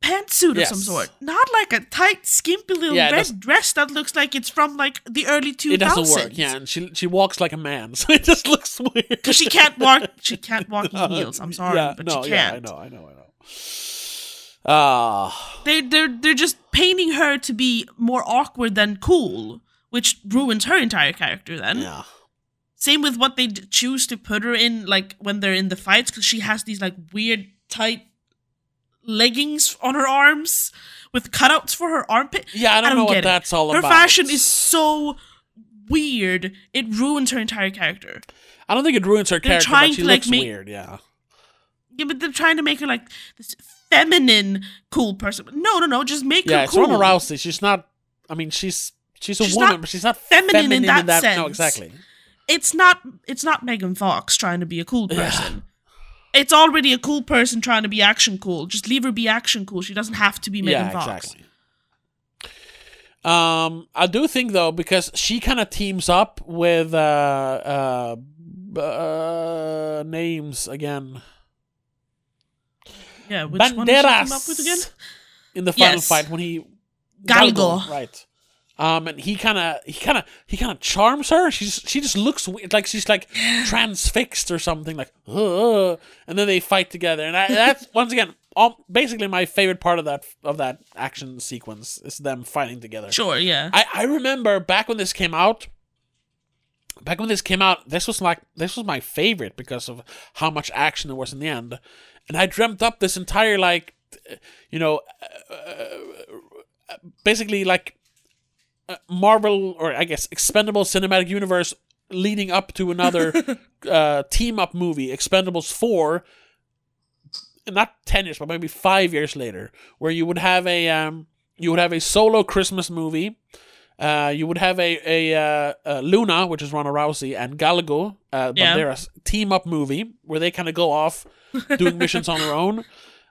pantsuit yes. of some sort. Not like a tight, skimpy little yeah, red dress that looks like it's from like the early two thousands. It doesn't work, yeah. And she she walks like a man. So it just looks weird. Because she can't walk She can't walk in heels. I'm sorry, yeah, but no, she can't. Yeah, I know, I know, I know. Ah, uh, they, they're, they're just painting her to be more awkward than cool. Which ruins her entire character then. Yeah. Same with what they choose to put her in, like, when they're in the fights, because she has these, like, weird, tight leggings on her arms with cutouts for her armpit. Yeah, I don't, I don't know what it. that's all her about. Her fashion is so weird, it ruins her entire character. I don't think it ruins her they're character, but she to, looks like, make, weird, yeah. Yeah, but they're trying to make her, like, this feminine, cool person. No, no, no, just make yeah, her cool. Yeah, it's Ronda Rousey. She's not, I mean, she's she's a she's woman, but she's not feminine, feminine in that, in that sense. No, exactly. It's not it's not Megan Fox trying to be a cool person. Yeah. It's already a cool person trying to be action cool. Just leave her be action cool. She doesn't have to be Megan yeah, Fox. Exactly. Um, I do think, though, because she kind of teams up with uh, uh, uh, names again. Yeah, which Banderas one did she team up with again? In the final yes. fight when he... Galgo. Galgo right. Um, and he kind of, he kind of, he kind of charms her. She just, she just looks weird, like she's like transfixed or something. Like, ugh. And then they fight together. And I, that's once again, all, basically my favorite part of that of that action sequence is them fighting together. Sure, yeah. I, I remember back when this came out. Back when this came out, this was like this was my favorite because of how much action there was in the end. And I dreamt up this entire like, you know, uh, basically like. Uh, Marvel, or I guess Expendable cinematic universe leading up to another uh, team-up movie, Expendables four, not ten years, but maybe five years later, where you would have a um, you would have a solo Christmas movie, uh, you would have a a, a, a Luna, which is Ronda Rousey, and Galgo, uh, yeah. Banderas, team-up movie, where they kind of go off doing missions on their own.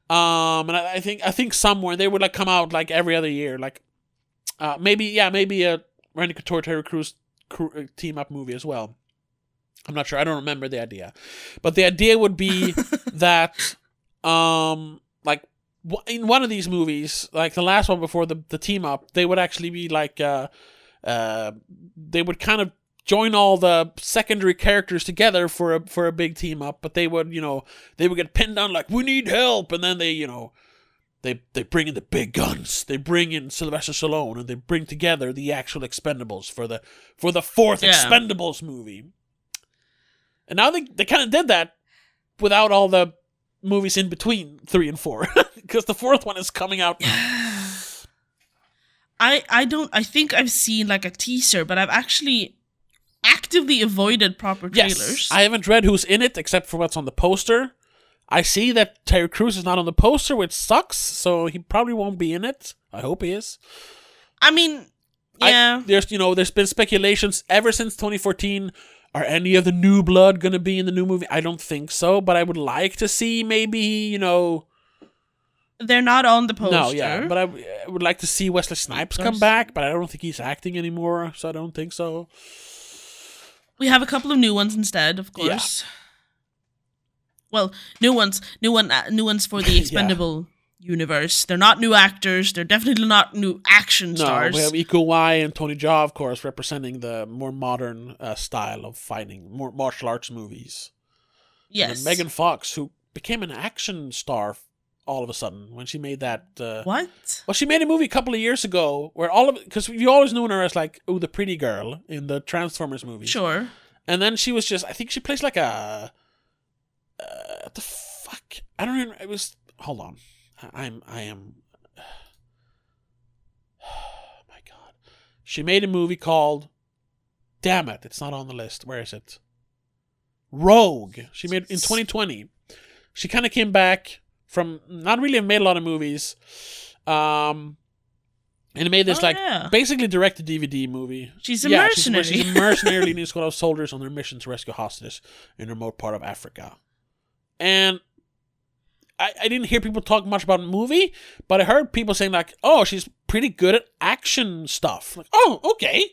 Um, and I, I think I think somewhere they would like come out like every other year, like Uh, maybe, yeah, maybe a Randy Couture, Terry Crews team-up movie as well. I'm not sure. I don't remember the idea. But the idea would be that, um, like, in one of these movies, like the last one before the, the team up, they would actually be like, uh, uh, they would kind of join all the secondary characters together for a, for a big team up, but they would, you know, they would get pinned down like, we need help. And then they, you know, they, they bring in the big guns. They bring in Sylvester Stallone and they bring together the actual Expendables for the, for the fourth yeah. Expendables movie. And now they, they kind of did that without all the movies in between three and four, because the fourth one is coming out. I I don't I think I've seen like a teaser, but I've actually actively avoided proper trailers. Yes, I haven't read who's in it except for what's on the poster. I see that Terry Crews is not on the poster, which sucks. So he probably won't be in it. I hope he is. I mean, yeah. I, there's you know there's been speculations ever since twenty fourteen. Are any of the new blood going to be in the new movie? I don't think so, but I would like to see maybe, you know... They're not on the poster. No, yeah, but I, w- I would like to see Wesley Snipes come back, but I don't think he's acting anymore, so I don't think so. We have a couple of new ones instead, of course. Yeah. Well, new ones. New one, uh, new ones for the Expendable yeah. universe. They're not new actors. They're definitely not new action no, stars. No, we have Iko Uwais and Tony Jaa, of course, representing the more modern uh, style of fighting, more martial arts movies. Yes. And Megan Fox, who became an action star all of a sudden when she made that... Uh, what? Well, she made a movie a couple of years ago where all of... Because you always knew her as like, oh, the pretty girl in the Transformers movie. Sure. And then she was just... I think she plays like a... Uh, what the fuck? I don't remember. It was... Hold on. I'm, I am, oh my God. She made a movie called, damn it, it's not on the list. Where is it? Rogue. She made, in twenty twenty, she kind of came back from, not really made a lot of movies, um, and made this oh, like, yeah. basically direct-to-D V D movie. She's a yeah, mercenary. She's, she's a mercenary leading a squad of soldiers on their mission to rescue hostages in a remote part of Africa. And... I, I didn't hear people talk much about the movie, but I heard people saying like, oh, she's pretty good at action stuff. Like, oh, okay.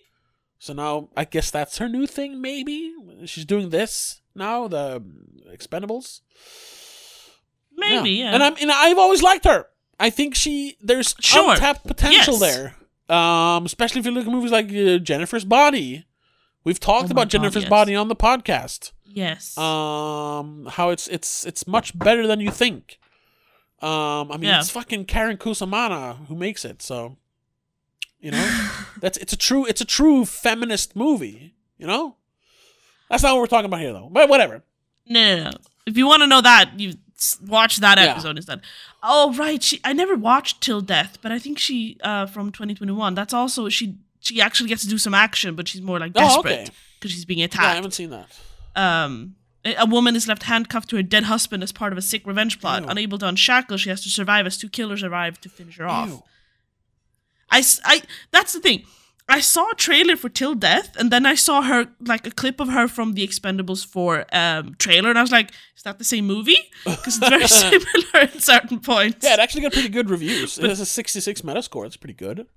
So now I guess that's her new thing, maybe? She's doing this now, the Expendables? Maybe, yeah. yeah. And, I'm, and I've always liked her. I think she there's sure. untapped potential yes. there. Um, especially if you look at movies like uh, Jennifer's Body. We've talked oh about God, Jennifer's yes. Body on the podcast. Yes. Um, how it's it's it's much better than you think. Um, I mean, yeah. it's fucking Karen Kusamana who makes it, so you know that's it's a true it's a true feminist movie. You know, that's not what we're talking about here, though. But whatever. No, no, no. If you want to know that, you watch that episode yeah. instead. Oh right, she I never watched Till Death, but I think she uh from twenty twenty-one. That's also she she actually gets to do some action, but she's more like desperate because oh, okay. she's being attacked. Yeah, I haven't seen that. Um, a woman is left handcuffed to her dead husband as part of a sick revenge plot. Ew. Unable to unshackle, she has to survive as two killers arrive to finish her Ew. Off. I, I, that's the thing. I saw a trailer for Till Death, and then I saw her, like, a clip of her from the Expendables four um, trailer, and I was like, is that the same movie? Because it's very similar at certain points. Yeah, it actually got pretty good reviews. But, it has a sixty-six Metascore. It's pretty good.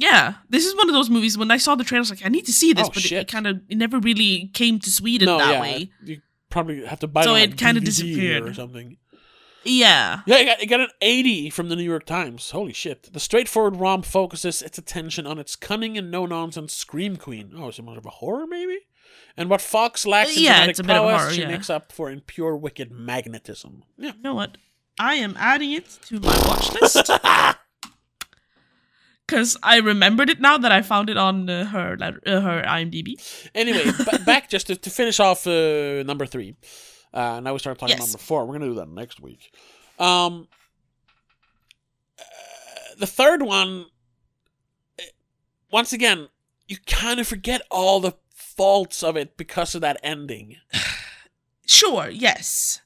Yeah, this is one of those movies when I saw the trailer, I was like, I need to see this, oh, but it, it kind of it never really came to Sweden no, that yeah. way. You probably have to buy so it, on, like, it kind D V D of disappeared or something. Yeah, yeah, it got, it got an eighty from the New York Times. Holy shit! The straightforward romp focuses its attention on its cunning and no-nonsense scream queen. Oh, is it more of a horror maybe? And what Fox lacks in yeah, dramatic prowess, horror, she yeah. makes up for in pure wicked magnetism. Yeah, you know what? I am adding it to my watch list. Because I remembered it now that I found it on uh, her uh, her IMDb. Anyway, b- back just to, to finish off uh, number three. Uh, now we start talking yes. number four. We're going to do that next week. Um, uh, the third one, once again, you kind of forget all the faults of it because of that ending. Sure, yes.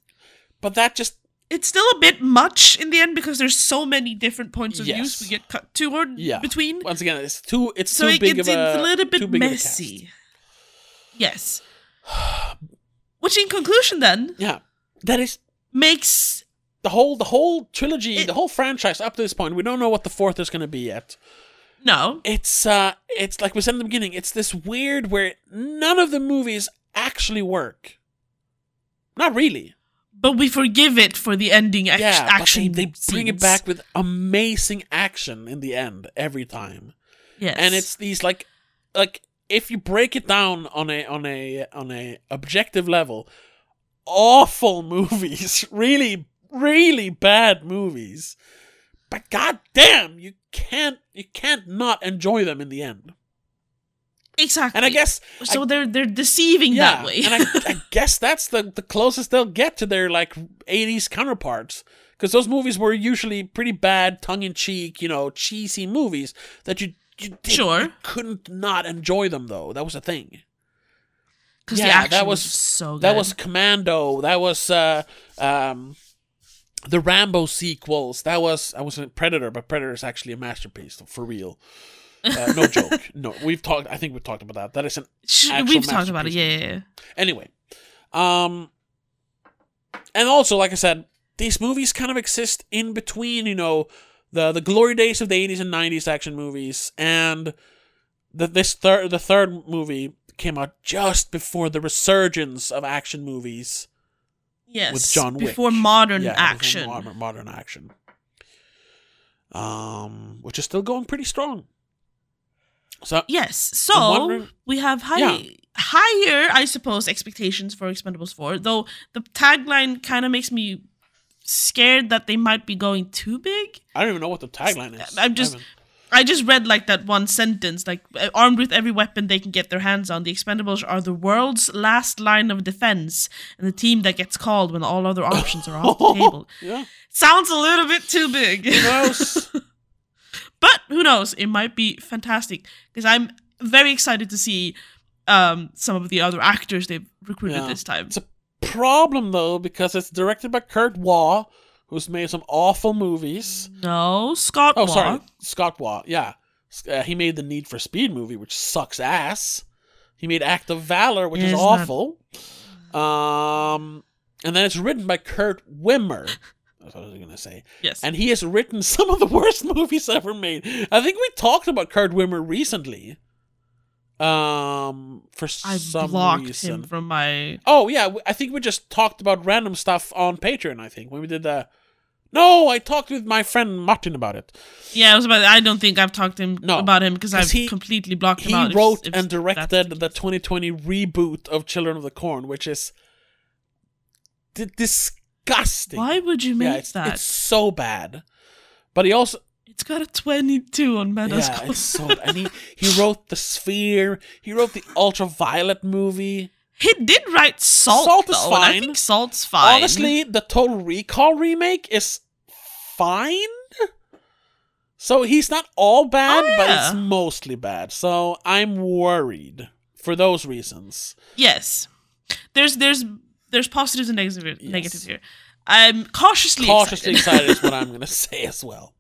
But that just... It's still a bit much in the end because there's so many different points of yes. use we get cut to or yeah. between. Once again, it's too it's so too it big gets of a, a little bit messy. Yes. Which, in conclusion, then, yeah, that is makes the whole the whole trilogy, it, the whole franchise up to this point. We don't know what the fourth is going to be yet. No, it's uh, it's like we said in the beginning. It's this weird where none of the movies actually work. Not really. But we forgive it for the ending act- yeah, action. Yeah, they, they bring it back with amazing action in the end every time. Yes, and it's these like, like if you break it down on a on a on a objective level, awful movies, really really bad movies. But goddamn, you can't you can't not enjoy them in the end. Exactly. And I guess so I, they're they're deceiving yeah, that way. And I, I guess that's the, the closest they'll get to their like eighties counterparts, because those movies were usually pretty bad, tongue in cheek, you know, cheesy movies that you you, did, sure. you couldn't not enjoy them though. That was a thing. Because yeah, the action that was, was so good. That was Commando. That was uh, um, the Rambo sequels. That was I was in Predator, but Predator is actually a masterpiece for real. Uh, no joke. No, we've talked. I think we've talked about that. That is an actual we've talked about it. Yeah, yeah. Anyway, um, and also, like I said, these movies kind of exist in between, you know, the the glory days of the eighties and nineties action movies, and the this third the third movie came out just before the resurgence of action movies. Yes, with John Wick before modern yeah, action. Modern, modern action. Um, which is still going pretty strong. So, yes, so we have high, yeah. higher, I suppose, expectations for Expendables four, though the tagline kind of makes me scared that they might be going too big. I don't even know what the tagline is. I'm just, I, I just read like that one sentence, like, armed with every weapon they can get their hands on, the Expendables are the world's last line of defense and the team that gets called when all other options are off the table. Yeah. Sounds a little bit too big. Gross. But who knows? It might be fantastic because I'm very excited to see um, some of the other actors they've recruited yeah. this time. It's a problem though because it's directed by Kurt Waugh, who's made some awful movies. No, Scott. Oh, Waugh. sorry, Scott Waugh. Yeah, uh, he made the Need for Speed movie, which sucks ass. He made Act of Valor, which is awful. Not... Um, and then it's written by Kurt Wimmer. That's what I was going to say. Yes. And he has written some of the worst movies ever made. I think we talked about Kurt Wimmer recently. Um, for I some blocked reason. him from my... Oh, yeah. I think we just talked about random stuff on Patreon, I think, when we did the... No, I talked with my friend Martin about it. Yeah, I was about. I don't think I've talked to him no, about him because I've he, completely blocked him out. He wrote if, if and directed the twenty twenty reboot of Children of the Corn, which is... Disgusting. Disgusting. Why would you make yeah, it's, that? It's so bad. But he also... It's got a twenty-two on Metascore. Yeah, it's so bad. And he, he wrote The Sphere. He wrote the Ultraviolet movie. He did write Salt, Salt is though, fine. I think Salt's fine. Honestly, the Total Recall remake is fine. So he's not all bad, oh, yeah. but it's mostly bad. So I'm worried for those reasons. Yes. There's... there's There's positives and negatives yes. here. I'm cautiously, cautiously excited. Cautiously excited is what I'm going to say as well.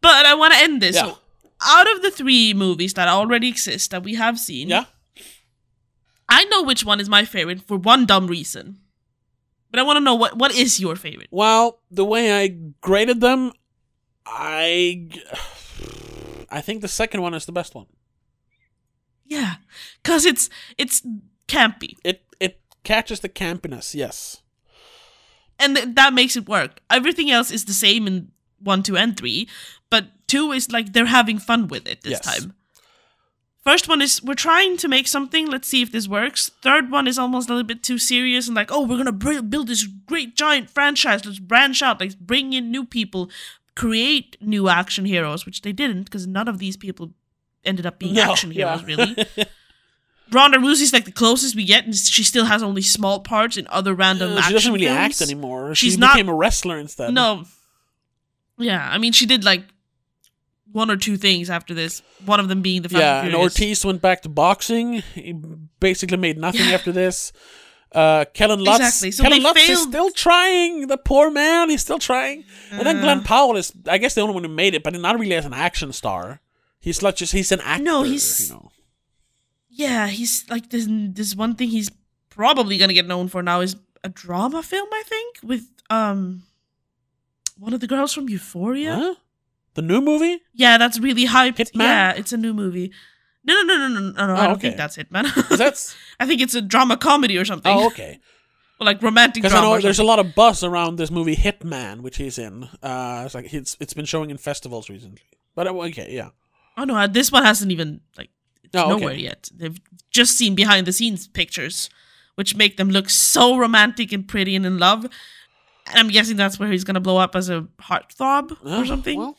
But I want to end this. Yeah. So, out of the three movies that already exist that we have seen, yeah. I know which one is my favorite for one dumb reason. But I want to know, what, what is your favorite? Well, the way I graded them, I, I think the second one is the best one. Yeah, because it's it's campy. It It catches the campiness, yes. And th- that makes it work. Everything else is the same in one, two, and three. But two is like they're having fun with it this yes. time. First one is we're trying to make something. Let's see if this works. Third one is almost a little bit too serious and like, oh, we're going to br- build this great giant franchise. Let's branch out. Let's bring in new people. Create new action heroes, which they didn't because none of these people ended up being no, action yeah. heroes, really. Ronda Rousey's like the closest we get, and she still has only small parts in other random uh, action She doesn't really films. act anymore. She's she not, became a wrestler instead. No. Yeah, I mean, she did like one or two things after this, one of them being the Fast Yeah, and, and Ortiz went back to boxing. He basically made nothing yeah. after this. Uh, Kellen Lutz, exactly. so Kellen Lutz failed. is still trying. The poor man, he's still trying. Uh, and then Glenn Powell is, I guess, the only one who made it, but not really as an action star. He's not just, he's an actor, no, he's, you know. Yeah, he's like this. This one thing he's probably gonna get known for now is a drama film, I think, with um, one of the girls from Euphoria. Huh? The new movie? Yeah, that's really hyped. Hitman? Yeah, it's a new movie. No, no, no, no, no, no. no oh, I don't okay. think that's Hitman. That's. I think it's a drama comedy or something. Oh, okay. like romantic drama. There's a lot of buzz around this movie Hitman, which he's in. Uh, it's like it's it's been showing in festivals recently. But okay, yeah. Oh no, this one hasn't even like it's oh, okay. nowhere yet. They've just seen behind the scenes pictures, which make them look so romantic and pretty and in love. And I'm guessing that's where he's gonna blow up as a heartthrob oh, or something. Well.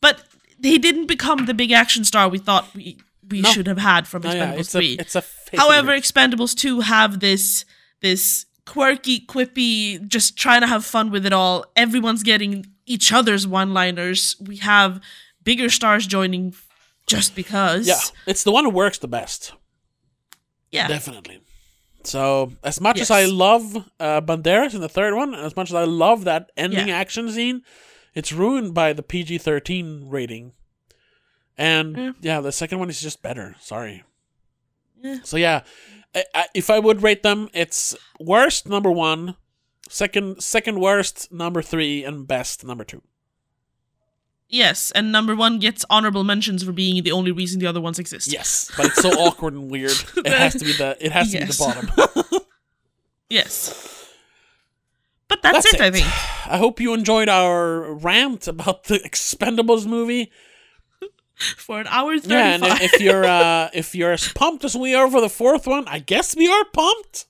But he didn't become the big action star we thought we we no. should have had from no, Expendables yeah, it's three. A, it's a favorite. However, Expendables two have this this quirky, quippy, just trying to have fun with it all. Everyone's getting each other's one-liners. We have bigger stars joining just because. Yeah, it's the one who works the best. Yeah, definitely. So, as much yes. as I love uh, Banderas in the third one, as much as I love that ending yeah. action scene, it's ruined by the P G thirteen rating. And, yeah. yeah, the second one is just better. Sorry. Yeah. So, yeah. I, I, if I would rate them, it's worst, number one. Second, second worst, number three. And best, number two. Yes, and number one gets honorable mentions for being the only reason the other ones exist. Yes, but it's so awkward and weird. It has to be the it has to yes. be the bottom. yes. But that's, that's it, it, I think. I hope you enjoyed our rant about the Expendables movie. For an hour thirty-five. Yeah, and if you're uh, if you're as pumped as we are for the fourth one, I guess we are pumped.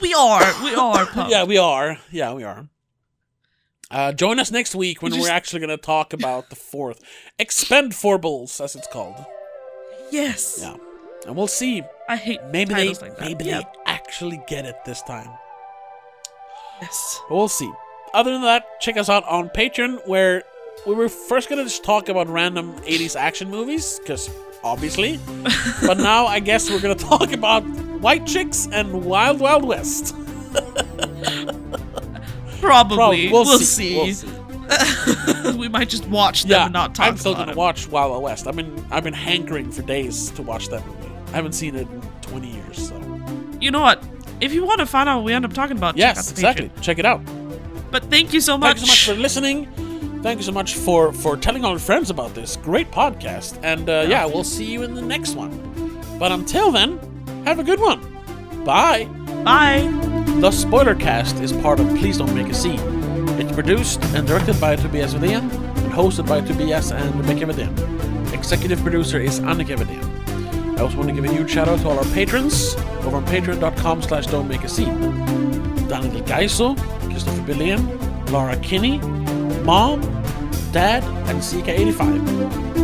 We are. We are pumped. yeah, we are. Yeah, we are. Uh, join us next week when we just... we're actually going to talk about the fourth Expendables, as it's called. Yes. Yeah, and we'll see. I hate maybe titles they like that. maybe yep. they actually get it this time. Yes. But we'll see. Other than that, check us out on Patreon, where we were first going to just talk about random eighties action movies, because obviously. But now I guess we're going to talk about White Chicks and Wild Wild West. Probably. Probably. We'll, we'll see. see. We'll see. We might just watch them yeah, and not talk about it. I'm still going to watch Wild Wild West. I've been, I've been hankering for days to watch that movie. I haven't seen it in twenty years. So. You know what? If you want to find out what we end up talking about, yes, check out the exactly. Patreon. Check it out. But thank you so much. Thank you so much for listening. Thank you so much for, for telling all your friends about this great podcast. And uh, yeah, we'll see you in the next one. But until then, have a good one. Bye. Bye. The Spoilercast is part of Please Don't Make a Scene. It's produced and directed by Tobias Vilena and hosted by Tobias and Rebecca. Executive producer is Annika Vilena. I also want to give a huge shout out to all our patrons over on patreon.com slash don't make a scene. Daniel Geiso, Christopher Billion, Laura Kinney, Mom, Dad, and C K eighty-five.